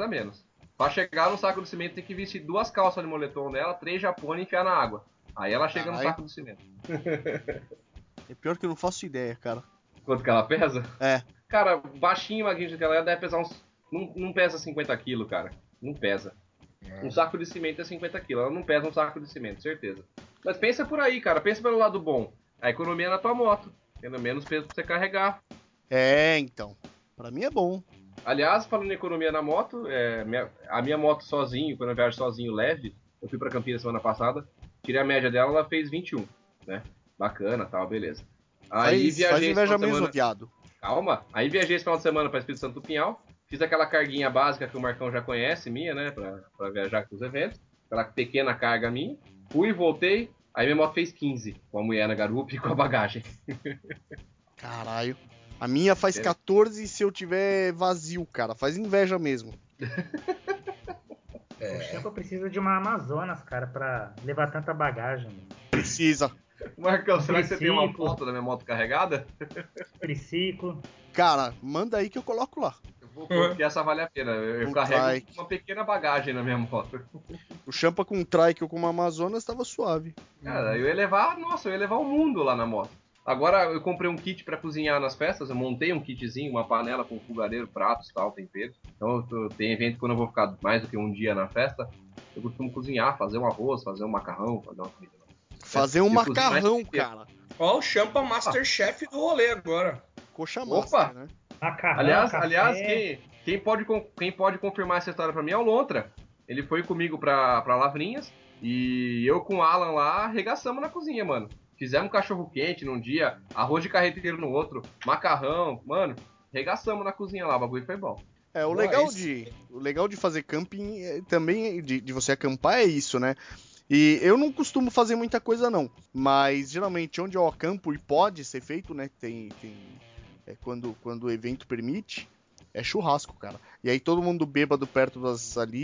menos. Pra chegar no saco de cimento tem que vestir duas calças de moletom dela, três japones e enfiar na água. Aí ela chega no saco de cimento. É pior que eu não faço ideia, cara. Quanto que ela pesa? É. Cara, baixinho, magrinho que ela é, deve pesar uns... Não pesa 50 kg, cara. Não pesa. Um saco de cimento é 50 kg. Ela não pesa um saco de cimento, certeza. Mas pensa por aí, cara. Pensa pelo lado bom. A economia é na tua moto. Tendo menos peso pra você carregar. É, então. Pra mim é bom. Aliás, falando em economia na moto, a minha moto sozinho, quando eu viajo sozinho leve, eu fui pra Campinas semana passada, tirei a média dela, ela fez 21, né? Bacana, tal, beleza. Aí viajei esse final de semana... Viado. Calma. Aí viajei esse final de semana pra Espírito Santo do Pinhal, fiz aquela carguinha básica que o Marcão já conhece, minha, né? Pra viajar com os eventos, aquela pequena carga minha, fui e voltei, aí minha moto fez 15, com a mulher na garupa e com a bagagem. Caralho. A minha faz 14 se eu tiver vazio, cara. Faz inveja mesmo. O Chico precisa de uma Amazonas, cara, pra levar tanta bagagem. Precisa. Marcão, será que você tem uma foto da minha moto carregada? Triciclo. Cara, manda aí que eu coloco lá. Eu vou porque essa vale a pena. Eu carrego uma pequena bagagem na minha moto. O Champa com um trike ou com uma Amazonas tava suave. Cara, eu ia levar o mundo lá na moto. Agora eu comprei um kit pra cozinhar nas festas, eu montei um kitzinho, uma panela com fogareiro, pratos e tal, tempero. Então tem evento que quando eu vou ficar mais do que um dia na festa, eu costumo cozinhar, fazer um arroz, fazer um macarrão, fazer uma comida. Fazer um macarrão, cara. Ó, o Champa Masterchef do rolê agora. Coxa massa, né? Macarrão, aliás, quem pode confirmar essa história pra mim é o Lontra. Ele foi comigo pra Lavrinhas e eu com o Alan lá arregaçamos na cozinha, mano. Fizemos cachorro quente num dia, arroz de carreteiro no outro, macarrão, mano, regaçamos na cozinha lá, o bagulho foi bom. É, o legal de fazer camping também, de você acampar é isso, né? E eu não costumo fazer muita coisa não, mas geralmente onde eu acampo e pode ser feito, né, quando o evento permite, é churrasco, cara. E aí todo mundo bêbado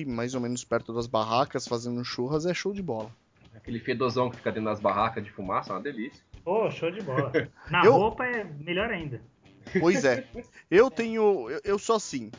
mais ou menos perto das barracas, fazendo churras, é show de bola. Aquele fedozão que fica dentro das barracas de fumaça, é uma delícia. Pô, show de bola. Na roupa é melhor ainda. Pois é. Eu sou assim.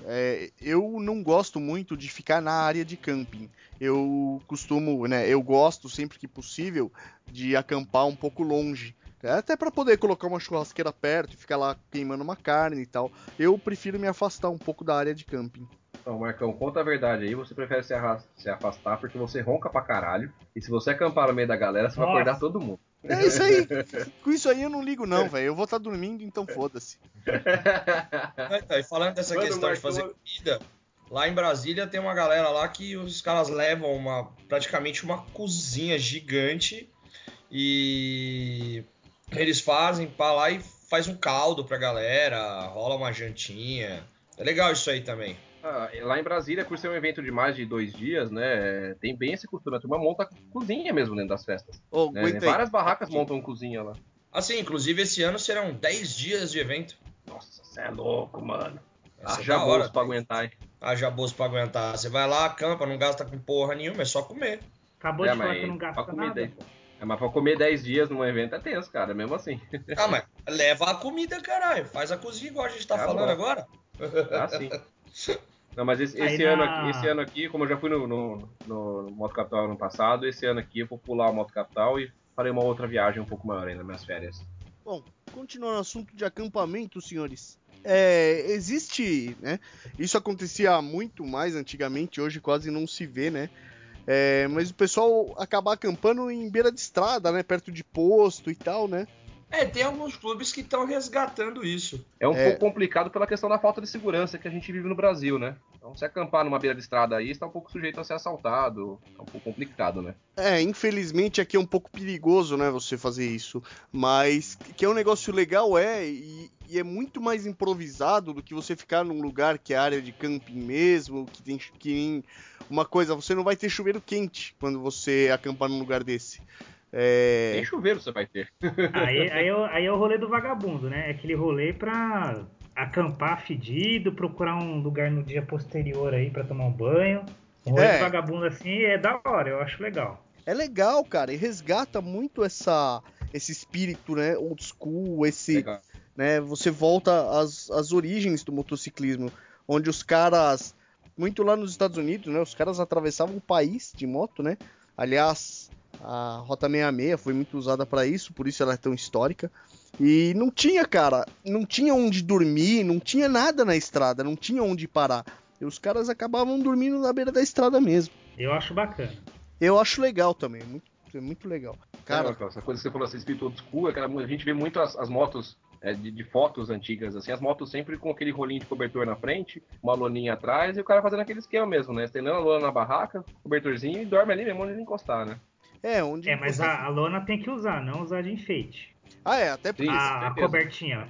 Eu não gosto muito de ficar na área de camping. Eu costumo, né? Eu gosto sempre que possível de acampar um pouco longe. Até para poder colocar uma churrasqueira perto e ficar lá queimando uma carne e tal. Eu prefiro me afastar um pouco da área de camping. Então, Marcão, conta a verdade aí, você prefere se afastar porque você ronca pra caralho, e se você acampar no meio da galera, você vai acordar todo mundo. É isso aí, com isso aí eu não ligo não, velho, eu vou estar dormindo, então foda-se. E falando dessa questão de fazer comida, lá em Brasília tem uma galera lá que os caras levam praticamente uma cozinha gigante, e eles fazem pra lá e faz um caldo pra galera, rola uma jantinha, é legal isso aí também. Ah, lá em Brasília, por ser um evento de mais de 2 dias, né, tem bem esse costume. A turma monta cozinha mesmo dentro das festas, né? Várias barracas montam cozinha lá. Assim, inclusive esse ano serão 10 dias de evento. Nossa, você é louco, mano. Haja bolso pra aguentar, hein? Haja bolso pra aguentar. Você vai lá, acampa, não gasta com porra nenhuma, é só comer. Acabou de falar que não gasta nada. 10. Mas pra comer 10 dias num evento é tenso, cara, mesmo assim. Ah, mas leva a comida, caralho. Faz a cozinha igual a gente tá falando agora. Ah, sim. Não, mas esse ano aqui, como eu já fui no Moto Capital ano passado, esse ano aqui eu vou pular o Moto Capital e farei uma outra viagem um pouco maior ainda nas minhas férias. Bom, continuando o assunto de acampamento, senhores, existe, né, isso acontecia muito mais antigamente, hoje quase não se vê, né, mas o pessoal acaba acampando em beira de estrada, né, perto de posto e tal, né. Tem alguns clubes que estão resgatando isso. É um pouco complicado pela questão da falta de segurança que a gente vive no Brasil, né? Então, se acampar numa beira de estrada aí, está um pouco sujeito a ser assaltado. É um pouco complicado, né? Infelizmente aqui é um pouco perigoso, né, você fazer isso. Mas que é um negócio legal, e é muito mais improvisado do que você ficar num lugar que é área de camping mesmo, que tem uma coisa, você não vai ter chuveiro quente quando você acampar num lugar desse. Nem chuveiro você vai ter. Aí é o rolê do vagabundo, né? É aquele rolê pra acampar fedido, procurar um lugar no dia posterior aí pra tomar um banho. O rolê do vagabundo assim é da hora, eu acho legal. É legal, cara, e resgata muito esse espírito, né? Old school, né? Você volta às origens do motociclismo, onde os caras muito lá nos Estados Unidos, né? Os caras atravessavam o país de moto, né? Aliás, a Rota 66 foi muito usada para isso, por isso ela é tão histórica. E não tinha, cara, não tinha onde dormir, não tinha nada na estrada, não tinha onde parar. E os caras acabavam dormindo na beira da estrada mesmo. Eu acho bacana. Eu acho legal também, muito legal. Cara, essa coisa que você falou, assim, espírito old school, a gente vê muito as motos de fotos antigas, assim, as motos sempre com aquele rolinho de cobertor na frente, uma loninha atrás, e o cara fazendo aquele esquema mesmo, né? Estendendo a lona na barraca, cobertorzinho, e dorme ali mesmo onde ele encostar, né? Mas a lona tem que usar, não usar de enfeite. Ah, é, até por isso. A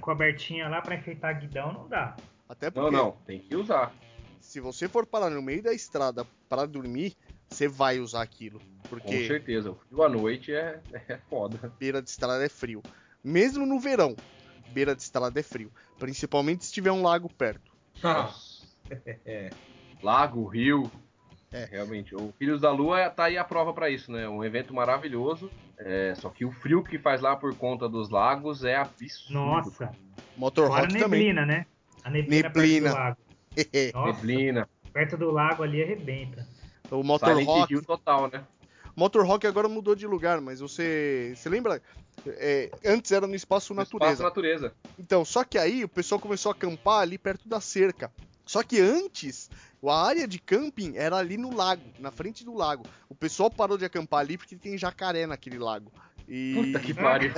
cobertinha lá pra enfeitar guidão não dá. Até porque... Não, tem que usar. Se você for parar no meio da estrada pra dormir, você vai usar aquilo. Porque... Com certeza, o frio à noite é foda. Beira de estrada é frio. Mesmo no verão, beira de estrada é frio. Principalmente se tiver um lago perto. Nossa. Lago, rio... Realmente, o Filhos da Lua tá aí a prova pra isso, né? Um evento maravilhoso, só que o frio que faz lá por conta dos lagos é absurdo. Nossa, Motor Rock também. Agora neblina, né? A neblina perto do lago. Nossa, neblina. Perto do lago ali arrebenta. O Motor Rock total, né? Motor Rock agora mudou de lugar, mas você lembra? Antes era no Espaço Natureza. Espaço Natureza. Então, só que aí o pessoal começou a acampar ali perto da cerca. Só que antes, a área de camping era ali no lago, na frente do lago. O pessoal parou de acampar ali porque tem jacaré naquele lago. E... Puta que pariu.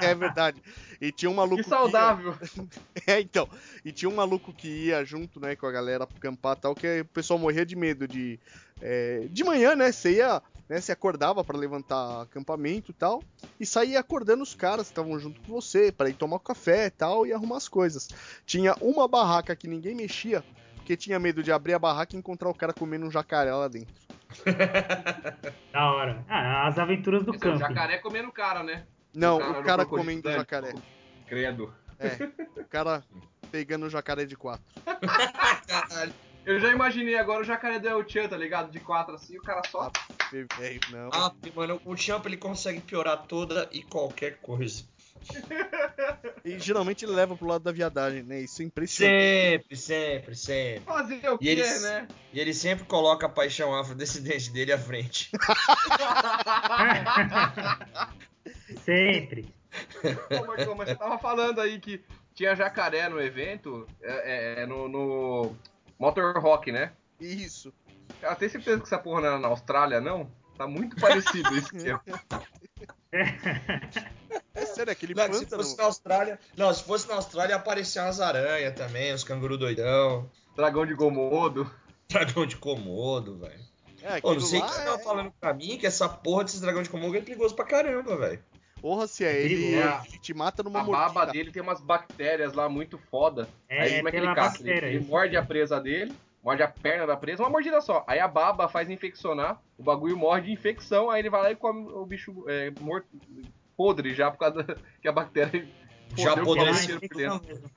É verdade. E tinha um maluco que saudável. Então. E tinha um maluco que ia junto, né, com a galera pra acampar e tal, que o pessoal morria de medo de... de manhã, né, você ia... Você acordava pra levantar acampamento e tal, e saía acordando os caras que estavam junto com você pra ir tomar café e tal, e arrumar as coisas. Tinha uma barraca que ninguém mexia, porque tinha medo de abrir a barraca e encontrar o cara comendo um jacaré lá dentro. Da hora. Ah, as aventuras do campo. O jacaré comendo o cara, né? Não, o cara comendo o jacaré. Credo. O cara pegando o jacaré de 4. Caralho. Eu já imaginei agora o jacaré do El Chan, tá ligado? De 4 assim, o cara só... mano, o Champ ele consegue piorar toda e qualquer coisa. E geralmente ele leva pro lado da viadagem, né? Isso é impressionante. Sempre. Fazer o que, né? E ele sempre coloca a paixão afrodescendente dele à frente. Sempre. Mas você tava falando aí que tinha jacaré no evento, no Motor Rock, né? Isso. Cara, tem certeza que essa porra não era na Austrália, não? Tá muito parecido isso aqui. Sério, aquele pântano... se fosse na Austrália, apareciam as aranhas também, os canguru doidão. Dragão de Komodo, velho. Não sei o que você tava falando pra mim, que essa porra desse dragão de Komodo é perigoso pra caramba, velho. Porra, se é ele, te mata numa mordida. A baba dele tem umas bactérias lá muito foda. Aí como é que ele caça? Ele morde a presa dele... Morde a perna da presa, uma mordida só. Aí a baba faz infeccionar, o bagulho morde de infecção, aí ele vai lá e come o bicho morto, podre já, por causa que a bactéria... Já apodreceu por dentro.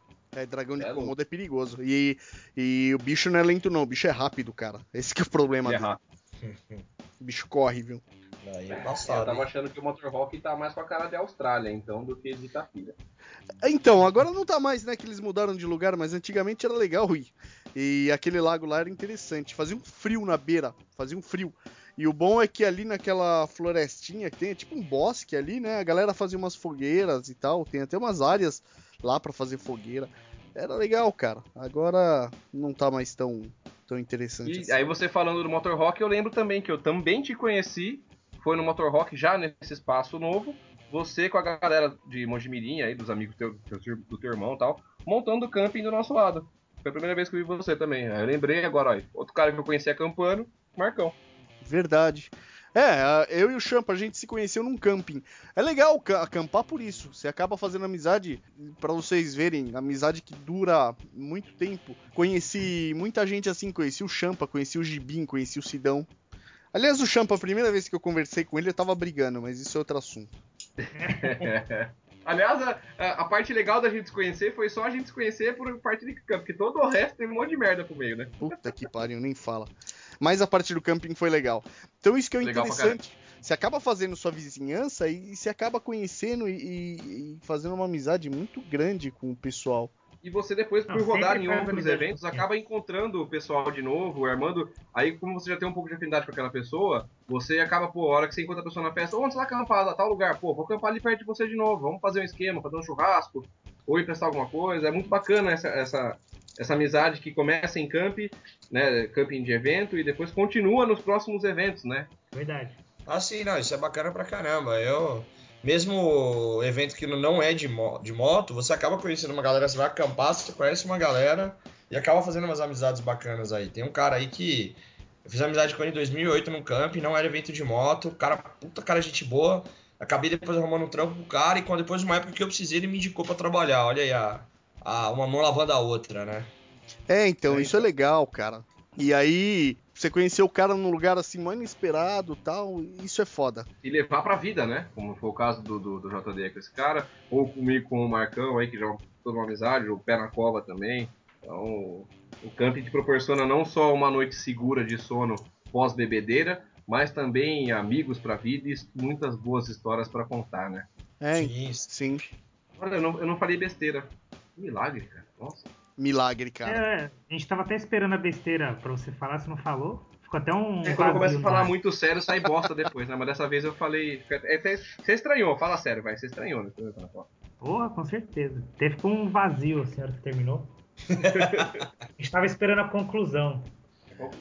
Dragão de Komodo é perigoso. E o bicho não é lento não, o bicho é rápido, cara. Esse que é o problema dele. É rápido. O bicho corre, viu? Eu tava achando que o Motor Rock tá mais com a cara de Austrália, então, do que de Itapira. Então, agora não tá mais, né, que eles mudaram de lugar, mas antigamente era legal ir. E aquele lago lá era interessante, fazia um frio na beira, E o bom é que ali naquela florestinha que tem, é tipo um bosque ali, né, a galera fazia umas fogueiras e tal, tem até umas áreas lá pra fazer fogueira. Era legal, cara, agora não tá mais tão interessante assim. Aí você falando do Motor Rock, eu lembro também que eu também te conheci, foi no Motor Rock, já nesse espaço novo, você com a galera de Mojimirim, aí, dos amigos do teu irmão e tal, montando o camping do nosso lado. Foi a primeira vez que eu vi você também. Aí eu lembrei agora, ó, outro cara que eu conheci acampando, Marcão. Verdade. Eu e o Champa, a gente se conheceu num camping. É legal acampar por isso. Você acaba fazendo amizade, pra vocês verem, amizade que dura muito tempo. Conheci muita gente assim, conheci o Champa, conheci o Gibin, conheci o Sidão. Aliás, o Champa, a primeira vez que eu conversei com ele, eu tava brigando, mas isso é outro assunto. Aliás, a parte legal da gente se conhecer foi só a gente se conhecer por parte de camping, porque todo o resto teve um monte de merda pro meio, né? Puta que pariu, nem fala. Mas a parte do camping foi legal. Então isso que é legal, interessante. Você acaba fazendo sua vizinhança e você acaba conhecendo e fazendo uma amizade muito grande com o pessoal. E você depois, por rodar em outros eventos, acaba encontrando o pessoal de novo, armando. Aí, como você já tem um pouco de afinidade com aquela pessoa, você acaba, pô, a hora que você encontra a pessoa na festa, onde você vai acampar? Tal lugar, pô, vou acampar ali perto de você de novo, vamos fazer um esquema, fazer um churrasco, ou emprestar alguma coisa. É muito bacana essa amizade que começa em camping, né, camping de evento, e depois continua nos próximos eventos, né? Verdade. Ah, sim, não, isso é bacana pra caramba. Mesmo evento que não é de moto, você acaba conhecendo uma galera, você vai acampar, você conhece uma galera e acaba fazendo umas amizades bacanas aí. Tem um cara aí que eu fiz amizade com ele em 2008 num camping, não era evento de moto, cara, puta cara, gente boa. Acabei depois arrumando um trampo pro cara e quando depois de uma época que eu precisei, ele me indicou pra trabalhar. Olha aí, uma mão lavando a outra, né? Então, isso é legal, cara. E aí, você conhecer o cara num lugar assim, mais inesperado e tal, isso é foda. E levar pra vida, né? Como foi o caso do JD com esse cara, ou comigo com o Marcão aí, que já é toda uma amizade, o pé na cova também. Então, o camping te proporciona não só uma noite segura de sono pós-bebedeira, mas também amigos pra vida e muitas boas histórias pra contar, né? Sim. Olha, eu não falei besteira. Milagre, cara. Nossa. Milagre, cara. A gente tava até esperando a besteira pra você falar, você não falou. Ficou até um. Quando eu começo a falar muito sério, sai bosta depois, né? Mas dessa vez eu falei. Você estranhou, fala sério, vai. Você estranhou, né? Porra, com certeza. Ficou um vazio, a senhora que terminou. A gente tava esperando a conclusão.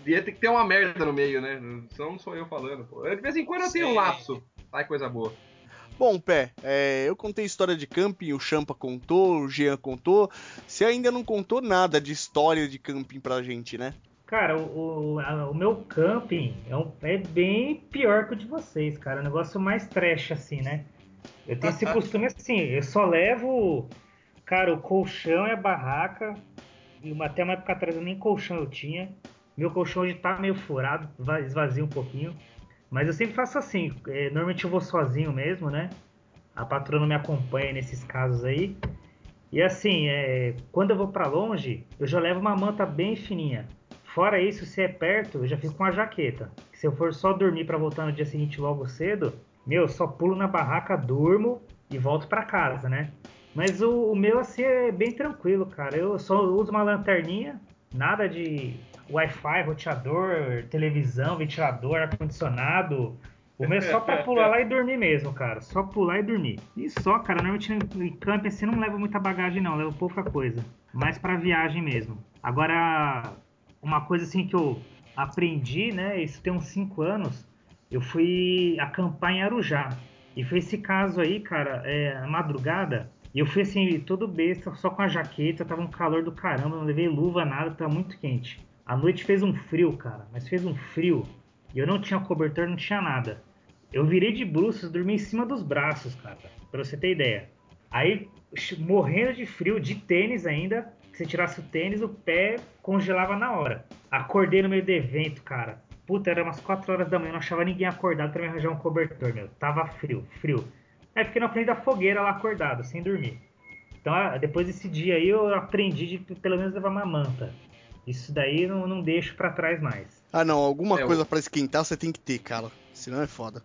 Ia ter que ter uma merda no meio, né? Senão não sou eu falando, pô. De vez em quando eu tenho um lapso. Sai coisa boa. Bom, Pé, eu contei história de camping, o Champa contou, o Jean contou. Você ainda não contou nada de história de camping pra gente, né? Cara, o meu camping é bem pior que o de vocês, cara. É um negócio mais trash, assim, né? Eu tenho esse costume assim, eu só levo, cara, o colchão e a barraca. E até uma época atrás eu nem colchão eu tinha. Meu colchão hoje tá meio furado, esvazia um pouquinho. Mas eu sempre faço assim, normalmente eu vou sozinho mesmo, né? A patroa me acompanha nesses casos aí. E assim, quando eu vou pra longe, eu já levo uma manta bem fininha. Fora isso, se é perto, eu já fico com a jaqueta. Se eu for só dormir pra voltar no dia seguinte logo cedo, eu só pulo na barraca, durmo e volto pra casa, né? Mas o meu, assim, é bem tranquilo, cara. Eu só uso uma lanterninha, nada de Wi-Fi, roteador, televisão, ventilador, ar-condicionado. O meu é só pra pular lá e dormir mesmo, cara. Só pular e dormir. E só, cara, normalmente em camping assim não levo muita bagagem não, levo pouca coisa. Mas pra viagem mesmo. Agora, uma coisa assim que eu aprendi, né, isso tem uns 5 anos, eu fui acampar em Arujá. E foi esse caso aí, cara, madrugada. E eu fui assim, todo besta, só com a jaqueta, tava um calor do caramba, não levei luva, nada, tava muito quente. A noite fez um frio, cara, mas fez um frio. E eu não tinha cobertor, não tinha nada. Eu virei de bruços, dormi em cima dos braços, cara, pra você ter ideia. Aí, morrendo de frio, de tênis ainda, se tirasse o tênis, o pé congelava na hora. Acordei no meio do evento, cara. Puta, era umas 4 horas da manhã, não achava ninguém acordado pra me arranjar um cobertor, meu. Tava frio. Aí fiquei na frente da fogueira lá acordado, sem dormir. Então, depois desse dia aí, eu aprendi de pelo menos levar uma manta. Isso daí não deixo pra trás mais. Ah, não. Alguma coisa pra esquentar você tem que ter, cara. Senão é foda.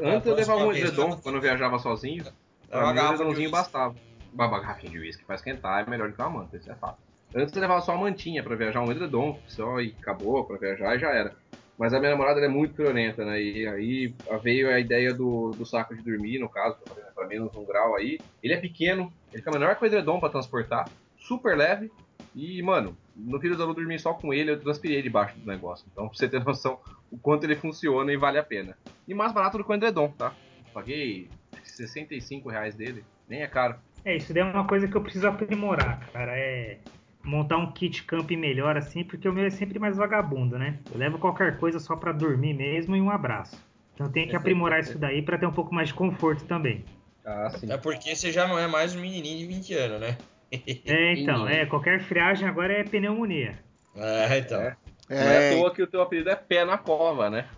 Antes eu levava um edredom, quando eu viajava sozinho. Pra mim, o edredomzinho bastava. Uma garrafinha de uísque pra esquentar é melhor do que uma manta, isso é fato. Antes eu levava só uma mantinha pra viajar, um edredom, só e acabou pra viajar e já era. Mas a minha namorada ela é muito friorenta, né? E aí veio a ideia do saco de dormir, no caso, pra menos um grau aí. Ele é pequeno, ele fica menor que o edredom pra transportar, super leve. E, mano, no Filhos da Lua dormi só com ele, eu transpirei debaixo do negócio. Então, pra você ter noção o quanto ele funciona e vale a pena. E mais barato do que o edredom, tá? Paguei R$65 dele, nem é caro. Isso daí é uma coisa que eu preciso aprimorar, cara. Montar um kit camping melhor, assim, porque o meu é sempre mais vagabundo, né? Eu levo qualquer coisa só pra dormir mesmo e um abraço. Então tem que aprimorar isso daí pra ter um pouco mais de conforto também. Ah, sim. É porque você já não é mais um menininho de 20 anos, né? Então, qualquer friagem agora é pneumonia. Então. Não é à toa que o teu apelido é pé na cova, né?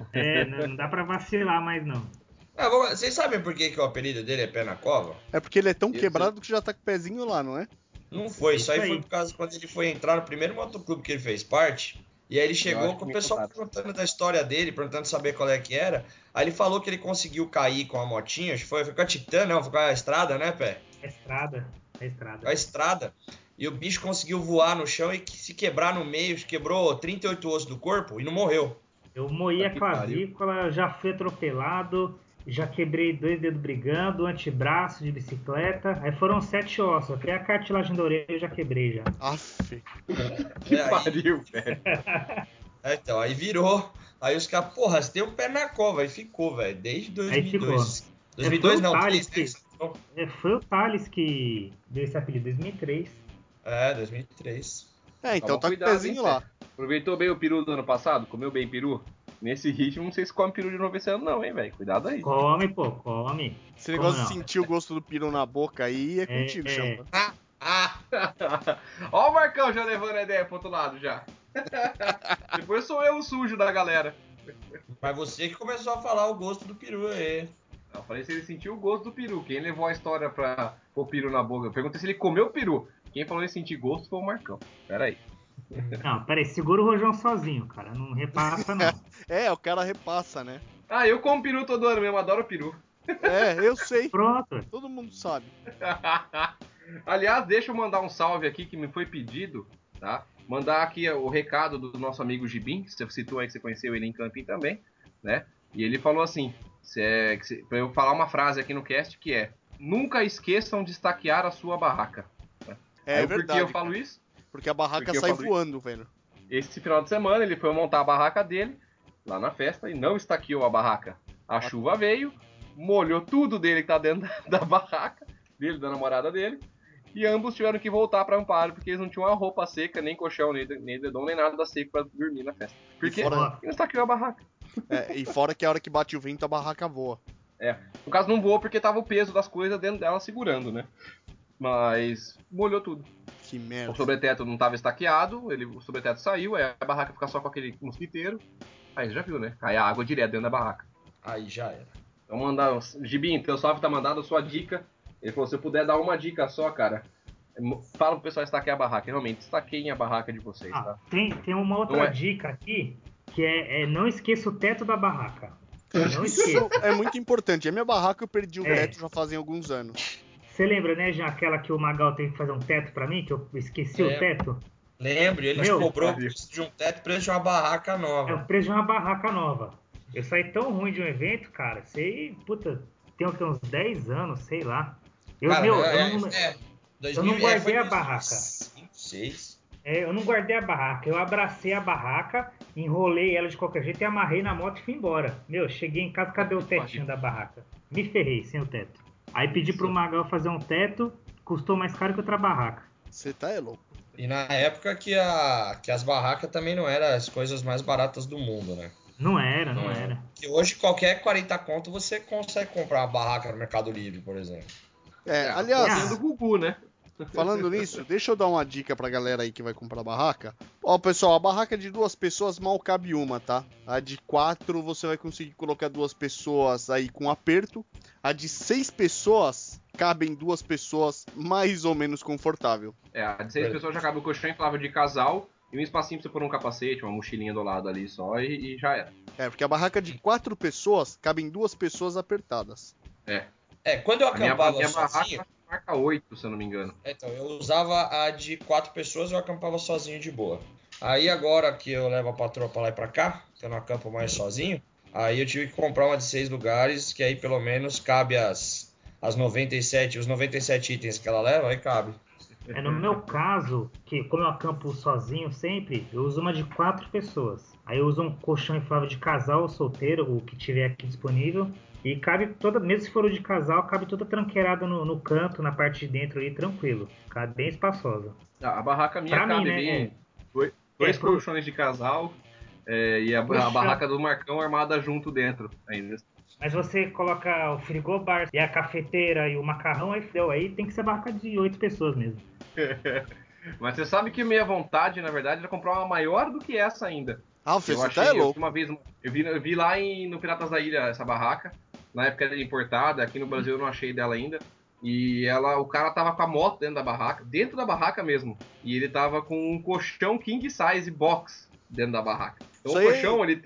Não dá pra vacilar mais, não. Vocês sabem por que o apelido dele é pé na cova? É porque ele é tão quebrado que já tá com o pezinho lá, não é? Não foi, isso aí foi por causa quando ele foi entrar no primeiro motoclube que ele fez parte. E aí ele chegou com o pessoal perguntando da história dele, perguntando saber qual é que era. Aí ele falou que ele conseguiu cair com a motinha, foi com a Titan, não, foi com a estrada, né, Pé? A estrada. E o bicho conseguiu voar no chão e se quebrar no meio, quebrou 38 ossos do corpo e não morreu. Eu moí a clavícula, já fui atropelado, já quebrei 2 dedos brigando, antebraço de bicicleta. Aí foram 7 ossos, até a cartilagem da orelha eu já quebrei já. Aff, que pariu, velho. Então, aí virou. Aí os caras, porra, você tem um pé na cova. Aí ficou, velho, desde 2002. Aí 2002 não, 2003. Foi o Thales que deu esse apelido, 2003. É, 2003. É, então tá com o pezinho lá. Aproveitou bem o peru do ano passado? Comeu bem peru? Nesse ritmo, não sei se come peru de novo esse ano não, hein, velho? Cuidado aí. Come, pô, come. Esse negócio de sentir o gosto do peru na boca aí é contigo, chama. Ó o Marcão já levando a ideia pro outro lado já. Depois sou eu o sujo da galera. Mas você que começou a falar o gosto do peru aí. Eu falei se ele sentiu o gosto do peru. Quem levou a história pra pôr peru na boca? Eu perguntei se ele comeu o peru. Quem falou em sentir gosto foi o Marcão. Pera aí. Não, pera aí. Segura o rojão sozinho, cara. Não repassa, não. O cara repassa, né? Ah, eu como peru todo ano mesmo. Adoro peru. Eu sei. Pronto. Todo mundo sabe. Aliás, deixa eu mandar um salve aqui que me foi pedido, tá? Mandar aqui o recado do nosso amigo Gibin. Você citou aí que você conheceu ele em Camping também, né? E ele falou assim... pra eu falar uma frase aqui no cast que é: nunca esqueçam de estaquear a sua barraca. É verdade. Por que eu falo isso? Porque a barraca sai voando, velho. Esse final de semana ele foi montar a barraca dele lá na festa e não estaqueou a barraca. A chuva veio, molhou tudo dele que tá dentro da barraca, dele, da namorada dele. E ambos tiveram que voltar pra Amparo, porque eles não tinham uma roupa seca, nem colchão, nem dedão, nem nada seco pra dormir na festa. Porque não estaqueou a barraca. E fora que a hora que bate o vento, a barraca voa. No caso não voou porque tava o peso das coisas dentro dela segurando, né? Mas molhou tudo. Que merda. O sobreteto não tava estaqueado, o sobreteto saiu, aí a barraca fica só com aquele mosquiteiro. Aí já viu, né? Cai a água direto dentro da barraca. Aí já era. Então mandaram, Gibim, teu salve tá mandado, a sua dica. Ele falou, se eu puder dar uma dica só, cara, fala pro pessoal estaquear a barraca. Realmente, estaqueiem a barraca de vocês, tá? Tem uma outra dica aqui, que é não esqueça o teto da barraca. Não esqueça. É muito importante. A minha barraca eu perdi o teto já fazem alguns anos. Você lembra, né, já aquela que o Magal teve que fazer um teto pra mim, que eu esqueci o teto? Lembro, ele cobrou o preço de um teto, preço de uma barraca nova. É o preço de uma barraca nova. Eu saí tão ruim de um evento, cara, sei, puta, tem uns 10 anos, sei lá. Eu não guardei a barraca. 5, 6. Eu não guardei a barraca. Eu abracei a barraca, enrolei ela de qualquer jeito e amarrei na moto e fui embora. Cheguei em casa, cadê o tetinho da barraca? Me ferrei sem o teto. Aí pedi pro Magal fazer um teto, custou mais caro que outra barraca. Você tá louco. E na época que as barracas também não eram as coisas mais baratas do mundo, né? Não era. E hoje qualquer 40 conto você consegue comprar uma barraca no Mercado Livre, por exemplo. Aliás, do Gugu, né? Falando nisso, deixa eu dar uma dica pra galera aí que vai comprar barraca. Ó, pessoal, a barraca de 2 pessoas mal cabe uma, tá? A de 4 você vai conseguir colocar 2 pessoas aí com aperto. A de 6 pessoas cabem 2 pessoas mais ou menos confortável. A de 6 pessoas já cabe o colchão inflável de casal. E um espacinho pra você pôr um capacete, uma mochilinha do lado ali só e já era. Porque a barraca de 4 pessoas cabem 2 pessoas apertadas. Quando eu acampava minha sozinho... Marca 8, se eu não me engano. Então, eu usava a de 4 pessoas e eu acampava sozinho de boa. Aí agora que eu levo a patroa pra lá e pra cá, que eu não acampo mais sozinho, aí eu tive que comprar uma de 6 lugares, que aí pelo menos cabe as 97, os 97 itens que ela leva, aí cabe. No meu caso, que como eu acampo sozinho sempre, eu uso uma de 4 pessoas. Aí eu uso um colchão inflável de casal ou solteiro, o que tiver aqui disponível. E cabe toda, mesmo se for o de casal, cabe toda tranqueirada no canto, na parte de dentro ali, tranquilo. Cabe bem espaçosa. A barraca minha pra cabe mim, bem. Né? 2 colchões de casal e a barraca do Marcão armada junto dentro ainda. Mas você coloca o frigobar e a cafeteira e o macarrão, aí tem que ser barraca de 8 pessoas mesmo. Mas você sabe que minha vontade, na verdade, era comprar uma maior do que essa ainda. Eu achei, tá louco. Uma vez, eu vi lá no Piratas da Ilha essa barraca. Na época era importada, aqui no Brasil eu não achei dela ainda. E o cara tava com a moto dentro da barraca mesmo. E ele tava com um colchão king size box dentro da barraca. Então o colchão, ele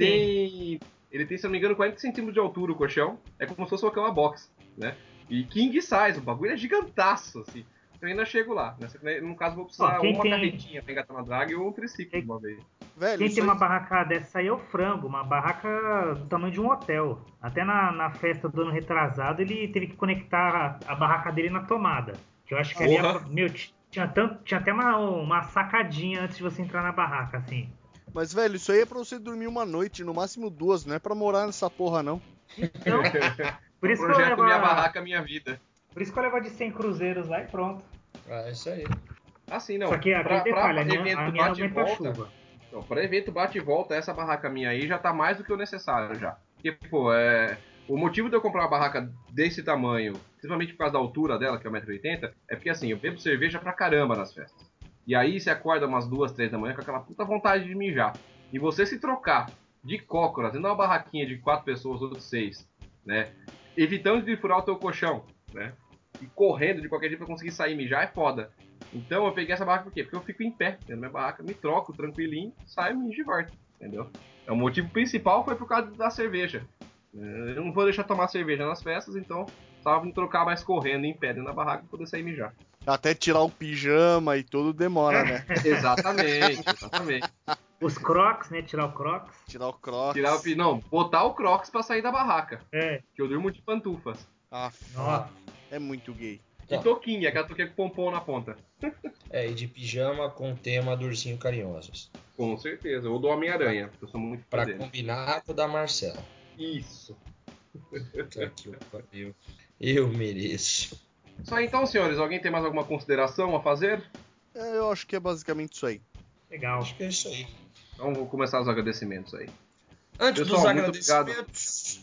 tem, se eu não me engano, 40 centímetros de altura o colchão. É como se fosse uma cama box, né? E king size, o bagulho é gigantaço, assim. trem ainda chego lá. Nessa trem, no caso, vou precisar carretinha pra engatar na draga e um triciclo uma vez. Velho, quem tem uma barraca dessa aí é o Frango, uma barraca do tamanho de um hotel. Até na festa do ano retrasado, ele teve que conectar a barraca dele na tomada. Que eu acho que ali tinha até uma sacadinha antes de você entrar na barraca, assim. Mas, velho, isso aí é pra você dormir uma noite, no máximo duas, não é pra morar nessa porra, não. Então, por isso que eu levo minha barraca, minha vida. Por isso que eu levo de 100 cruzeiros lá e pronto. Ah, isso aí. Assim, não. Só que aquele detalhe, a minha aumenta a chuva. Então, para evento bate e volta, essa barraca minha aí já tá mais do que o necessário já. Porque, pô, o motivo de eu comprar uma barraca desse tamanho, principalmente por causa da altura dela, que é 1,80m, é porque assim, eu bebo cerveja pra caramba nas festas. E aí você acorda umas 2, 3 da manhã com aquela puta vontade de mijar. E você se trocar de cócora, tendo uma barraquinha de 4 pessoas ou de 6, né? Evitando de furar o teu colchão, né? E correndo de qualquer jeito pra conseguir sair e mijar é foda. Então eu peguei essa barraca por quê? Porque eu fico em pé na minha barraca, me troco tranquilinho, saio, me enjoo, entendeu? O motivo principal foi por causa da cerveja. Eu não vou deixar tomar cerveja nas festas, então tava me trocar mais correndo em pé dentro da barraca pra poder sair e mijar. Até tirar o pijama e tudo demora, né? Exatamente. Os crocs, né? Tirar o crocs. Não, botar o crocs pra sair da barraca. É. Que eu durmo de pantufas. Nossa. É muito gay. E toquinha, aquela toquinha com pompom na ponta. E de pijama com tema do Ursinho Carinhosos. Com certeza, ou do Homem-Aranha, porque eu sou muito pra dele. Combinar com o da Marcela. Isso. Eu mereço. Só então, senhores, alguém tem mais alguma consideração a fazer? Eu acho que é basicamente isso aí. Legal. Acho que é isso aí. Então vou começar os agradecimentos aí. Antes pessoal, dos agradecimentos...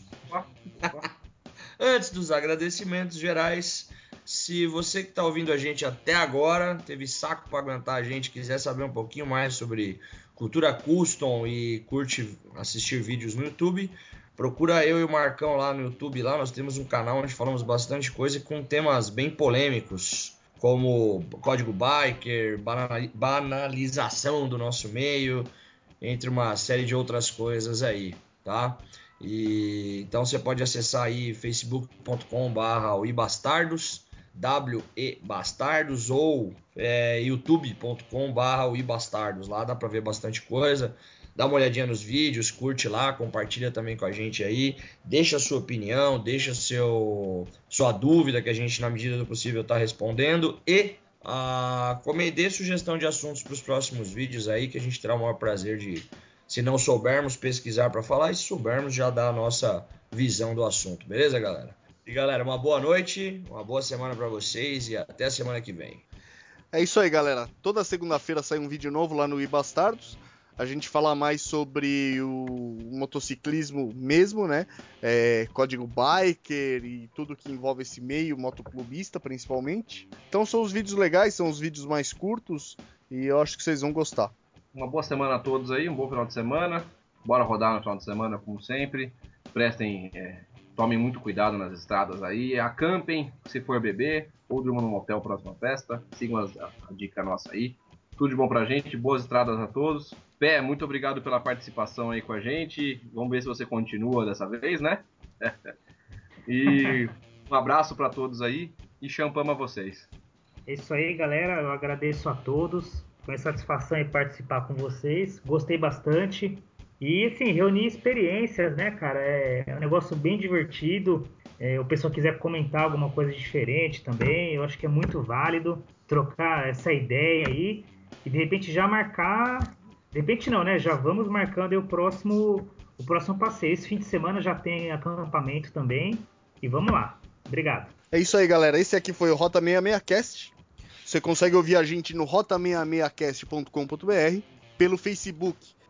Antes dos agradecimentos gerais... Se você que está ouvindo a gente até agora, teve saco para aguentar a gente, quiser saber um pouquinho mais sobre cultura custom e curte assistir vídeos no YouTube, procura eu e o Marcão lá no YouTube. Lá nós temos um canal onde falamos bastante coisa com temas bem polêmicos, como código biker, banalização do nosso meio, entre uma série de outras coisas aí, tá? E então você pode acessar aí facebook.com/oibastardos. Bastardos ou youtube.com/oibastardos. Lá dá pra ver bastante coisa. Dá uma olhadinha nos vídeos, curte lá, compartilha também com a gente aí. Deixa a sua opinião, deixa sua dúvida, que a gente, na medida do possível, tá respondendo. E dê sugestão de assuntos pros próximos vídeos aí, que a gente terá o maior prazer de, se não soubermos, pesquisar pra falar. E se soubermos, já dá a nossa visão do assunto. Beleza, galera? E galera, uma boa noite, uma boa semana pra vocês e até a semana que vem. É isso aí, galera. Toda segunda-feira sai um vídeo novo lá no iBastardos. A gente fala mais sobre o motociclismo mesmo, né? Código biker e tudo que envolve esse meio, motoclubista principalmente. Então são os vídeos legais, são os vídeos mais curtos e eu acho que vocês vão gostar. Uma boa semana a todos aí, um bom final de semana. Bora rodar no final de semana, como sempre. Tomem muito cuidado nas estradas aí, acampem se for beber, ou durmam num hotel próxima festa, sigam a dica nossa aí. Tudo de bom pra gente, boas estradas a todos. Pé, muito obrigado pela participação aí com a gente, vamos ver se você continua dessa vez, né? E um abraço pra todos aí e champama vocês. É isso aí, galera, eu agradeço a todos, foi satisfação em participar com vocês, gostei bastante. E, assim, reunir experiências, né, cara? É um negócio bem divertido. O pessoal quiser comentar alguma coisa diferente também, eu acho que é muito válido trocar essa ideia aí. E, de repente, já marcar... De repente não, né? Já vamos marcando aí o próximo passeio. Esse fim de semana já tem acampamento também. E vamos lá. Obrigado. É isso aí, galera. Esse aqui foi o Rota 66 Cast. Você consegue ouvir a gente no rota66cast.com.br, pelo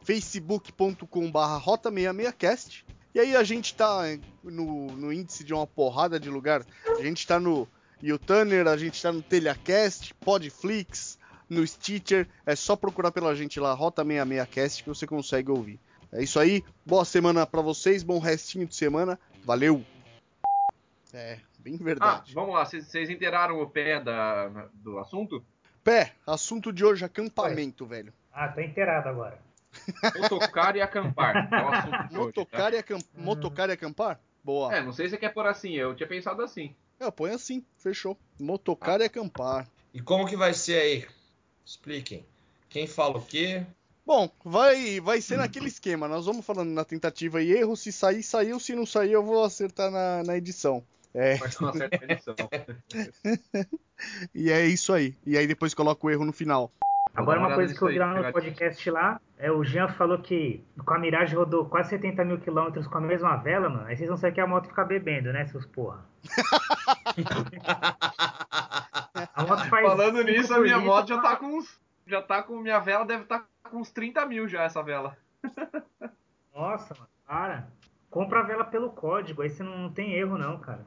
facebook.com/Rota66Cast. E aí a gente tá no índice de uma porrada de lugar. A gente tá no YouTuner, a gente tá no Telecast, Podflix, no Stitcher. É só procurar pela gente lá, Rota66Cast, que você consegue ouvir. É isso aí, boa semana pra vocês, bom restinho de semana, valeu! Bem verdade. Vamos lá, vocês inteiraram o pé do assunto? Pé, assunto de hoje, acampamento, velho. Tá inteirado agora. Motocar e acampar. É motocar, hoje, tá? Motocar e acampar? Boa. Não sei se você quer pôr assim, eu tinha pensado assim. Põe assim, fechou. Motocar e acampar. E como que vai ser aí? Expliquem. Quem fala o quê? Bom, vai ser naquele esquema. Nós vamos falando na tentativa e erro. Se sair, saiu. Se não sair, eu vou acertar na edição. Mas não acerta a edição. E é isso aí. E aí depois coloca o erro no final. Agora uma coisa que eu vi lá no podcast lá, o Jean falou que com a miragem rodou quase 70 mil quilômetros com a mesma vela, mano. Aí vocês vão saber que a moto fica bebendo, né, seus porra? A moto faz. Falando nisso, a minha moto já tá com minha vela, deve estar com uns 30 mil já, essa vela. Nossa, mano, para. Compra a vela pelo código, aí você não tem erro não, cara.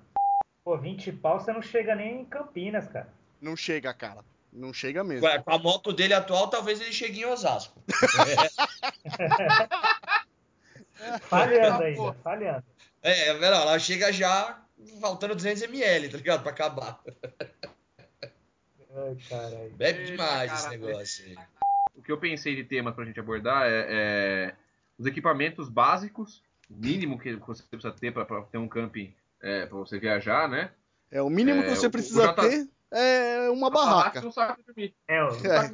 Pô, 20 pau você não chega nem em Campinas, cara. Não chega, cara. Não chega mesmo. Com a moto dele atual, talvez ele chegue em Osasco. Falhando ainda, falhando. Ela chega já faltando 200 ml, tá ligado? Pra acabar. Ai, caralho. Bebe demais esse negócio aí. O que eu pensei de tema pra gente abordar é os equipamentos básicos, o mínimo que você precisa ter pra ter um camping, pra você viajar, né? É, o mínimo que você precisa ter... É uma barraca.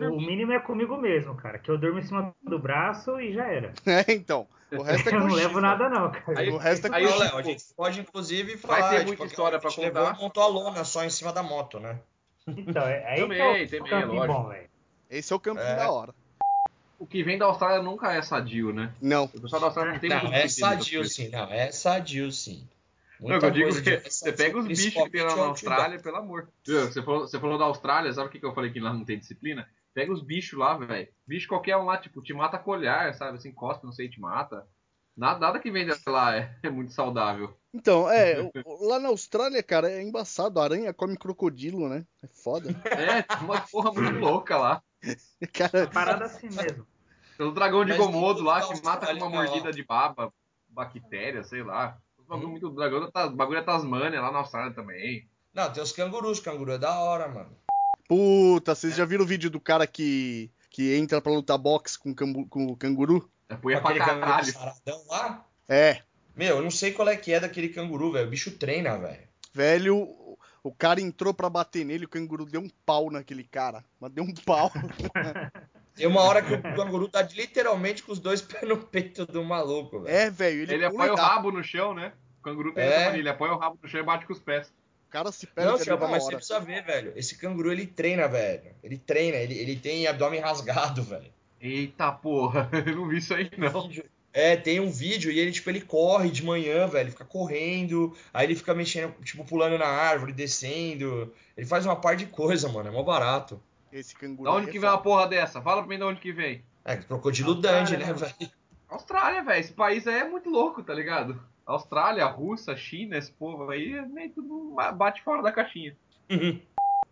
O mínimo é comigo mesmo, cara. Que eu durmo em cima do braço e já era. Então. O resto é eu não levo nada, não, cara. Aí, o resto é comigo. Léo, a gente pode, inclusive, falar. Vai ter muita história pra contar. Levou e montou a lona só em cima da moto, né? Então, aí também é lógico. Bom, esse é o campinho da hora. O que vem da Austrália nunca é sadio, né? Não. O pessoal da Austrália não tem muito. É sadio, sim. Não, eu digo que você pega os bichos que tem lá na Austrália, pelo amor. Você falou da Austrália, sabe o que eu falei que lá não tem disciplina? Pega os bichos lá, velho. Bicho qualquer um lá, tipo, te mata colhar, sabe? Assim, encosta, não sei, te mata. Nada que vende lá é muito saudável. Então, lá na Austrália, cara, é embaçado. A aranha come crocodilo, né? É foda. Tem uma porra muito louca lá. Cara, parada assim mesmo. Tem um dragão de Komodo lá que mata com uma mordida de baba, bactéria, sei lá. O bagulho é Tasmânia, lá na Austrália também. Não, tem os cangurus, canguru é da hora, mano. Puta, vocês já viram o vídeo do cara que entra pra lutar boxe com o canguru? É punha pra caralho. Saradão lá? É. Meu, eu não sei qual é que é daquele canguru, velho. O bicho treina, velho. Velho, o cara entrou pra bater nele, o canguru deu um pau naquele cara. Mas deu um pau. Tem uma hora que o canguru tá literalmente com os dois pés no peito do maluco, velho. É, velho. Ele apoia o rabo no chão, né? O canguru tem essa mania, ele apoia o rabo no chão e bate com os pés. O cara se perde. Não, chapa, mas você precisa ver, velho. Esse canguru, ele treina, velho. Ele tem abdômen rasgado, velho. Eita porra, eu não vi isso aí, não. Tem um vídeo e ele, tipo, ele corre de manhã, velho. Ele fica correndo, aí ele fica mexendo, tipo, pulando na árvore, descendo. Ele faz uma par de coisa, mano. É mó barato. Esse canguru. Da onde que vem uma porra dessa? Fala pra mim de onde que vem. Crocodilo Dundee, né, velho? Austrália, velho. Esse país aí é muito louco, tá ligado? Austrália, Rússia, China, esse povo aí, nem tudo bate fora da caixinha. Uhum.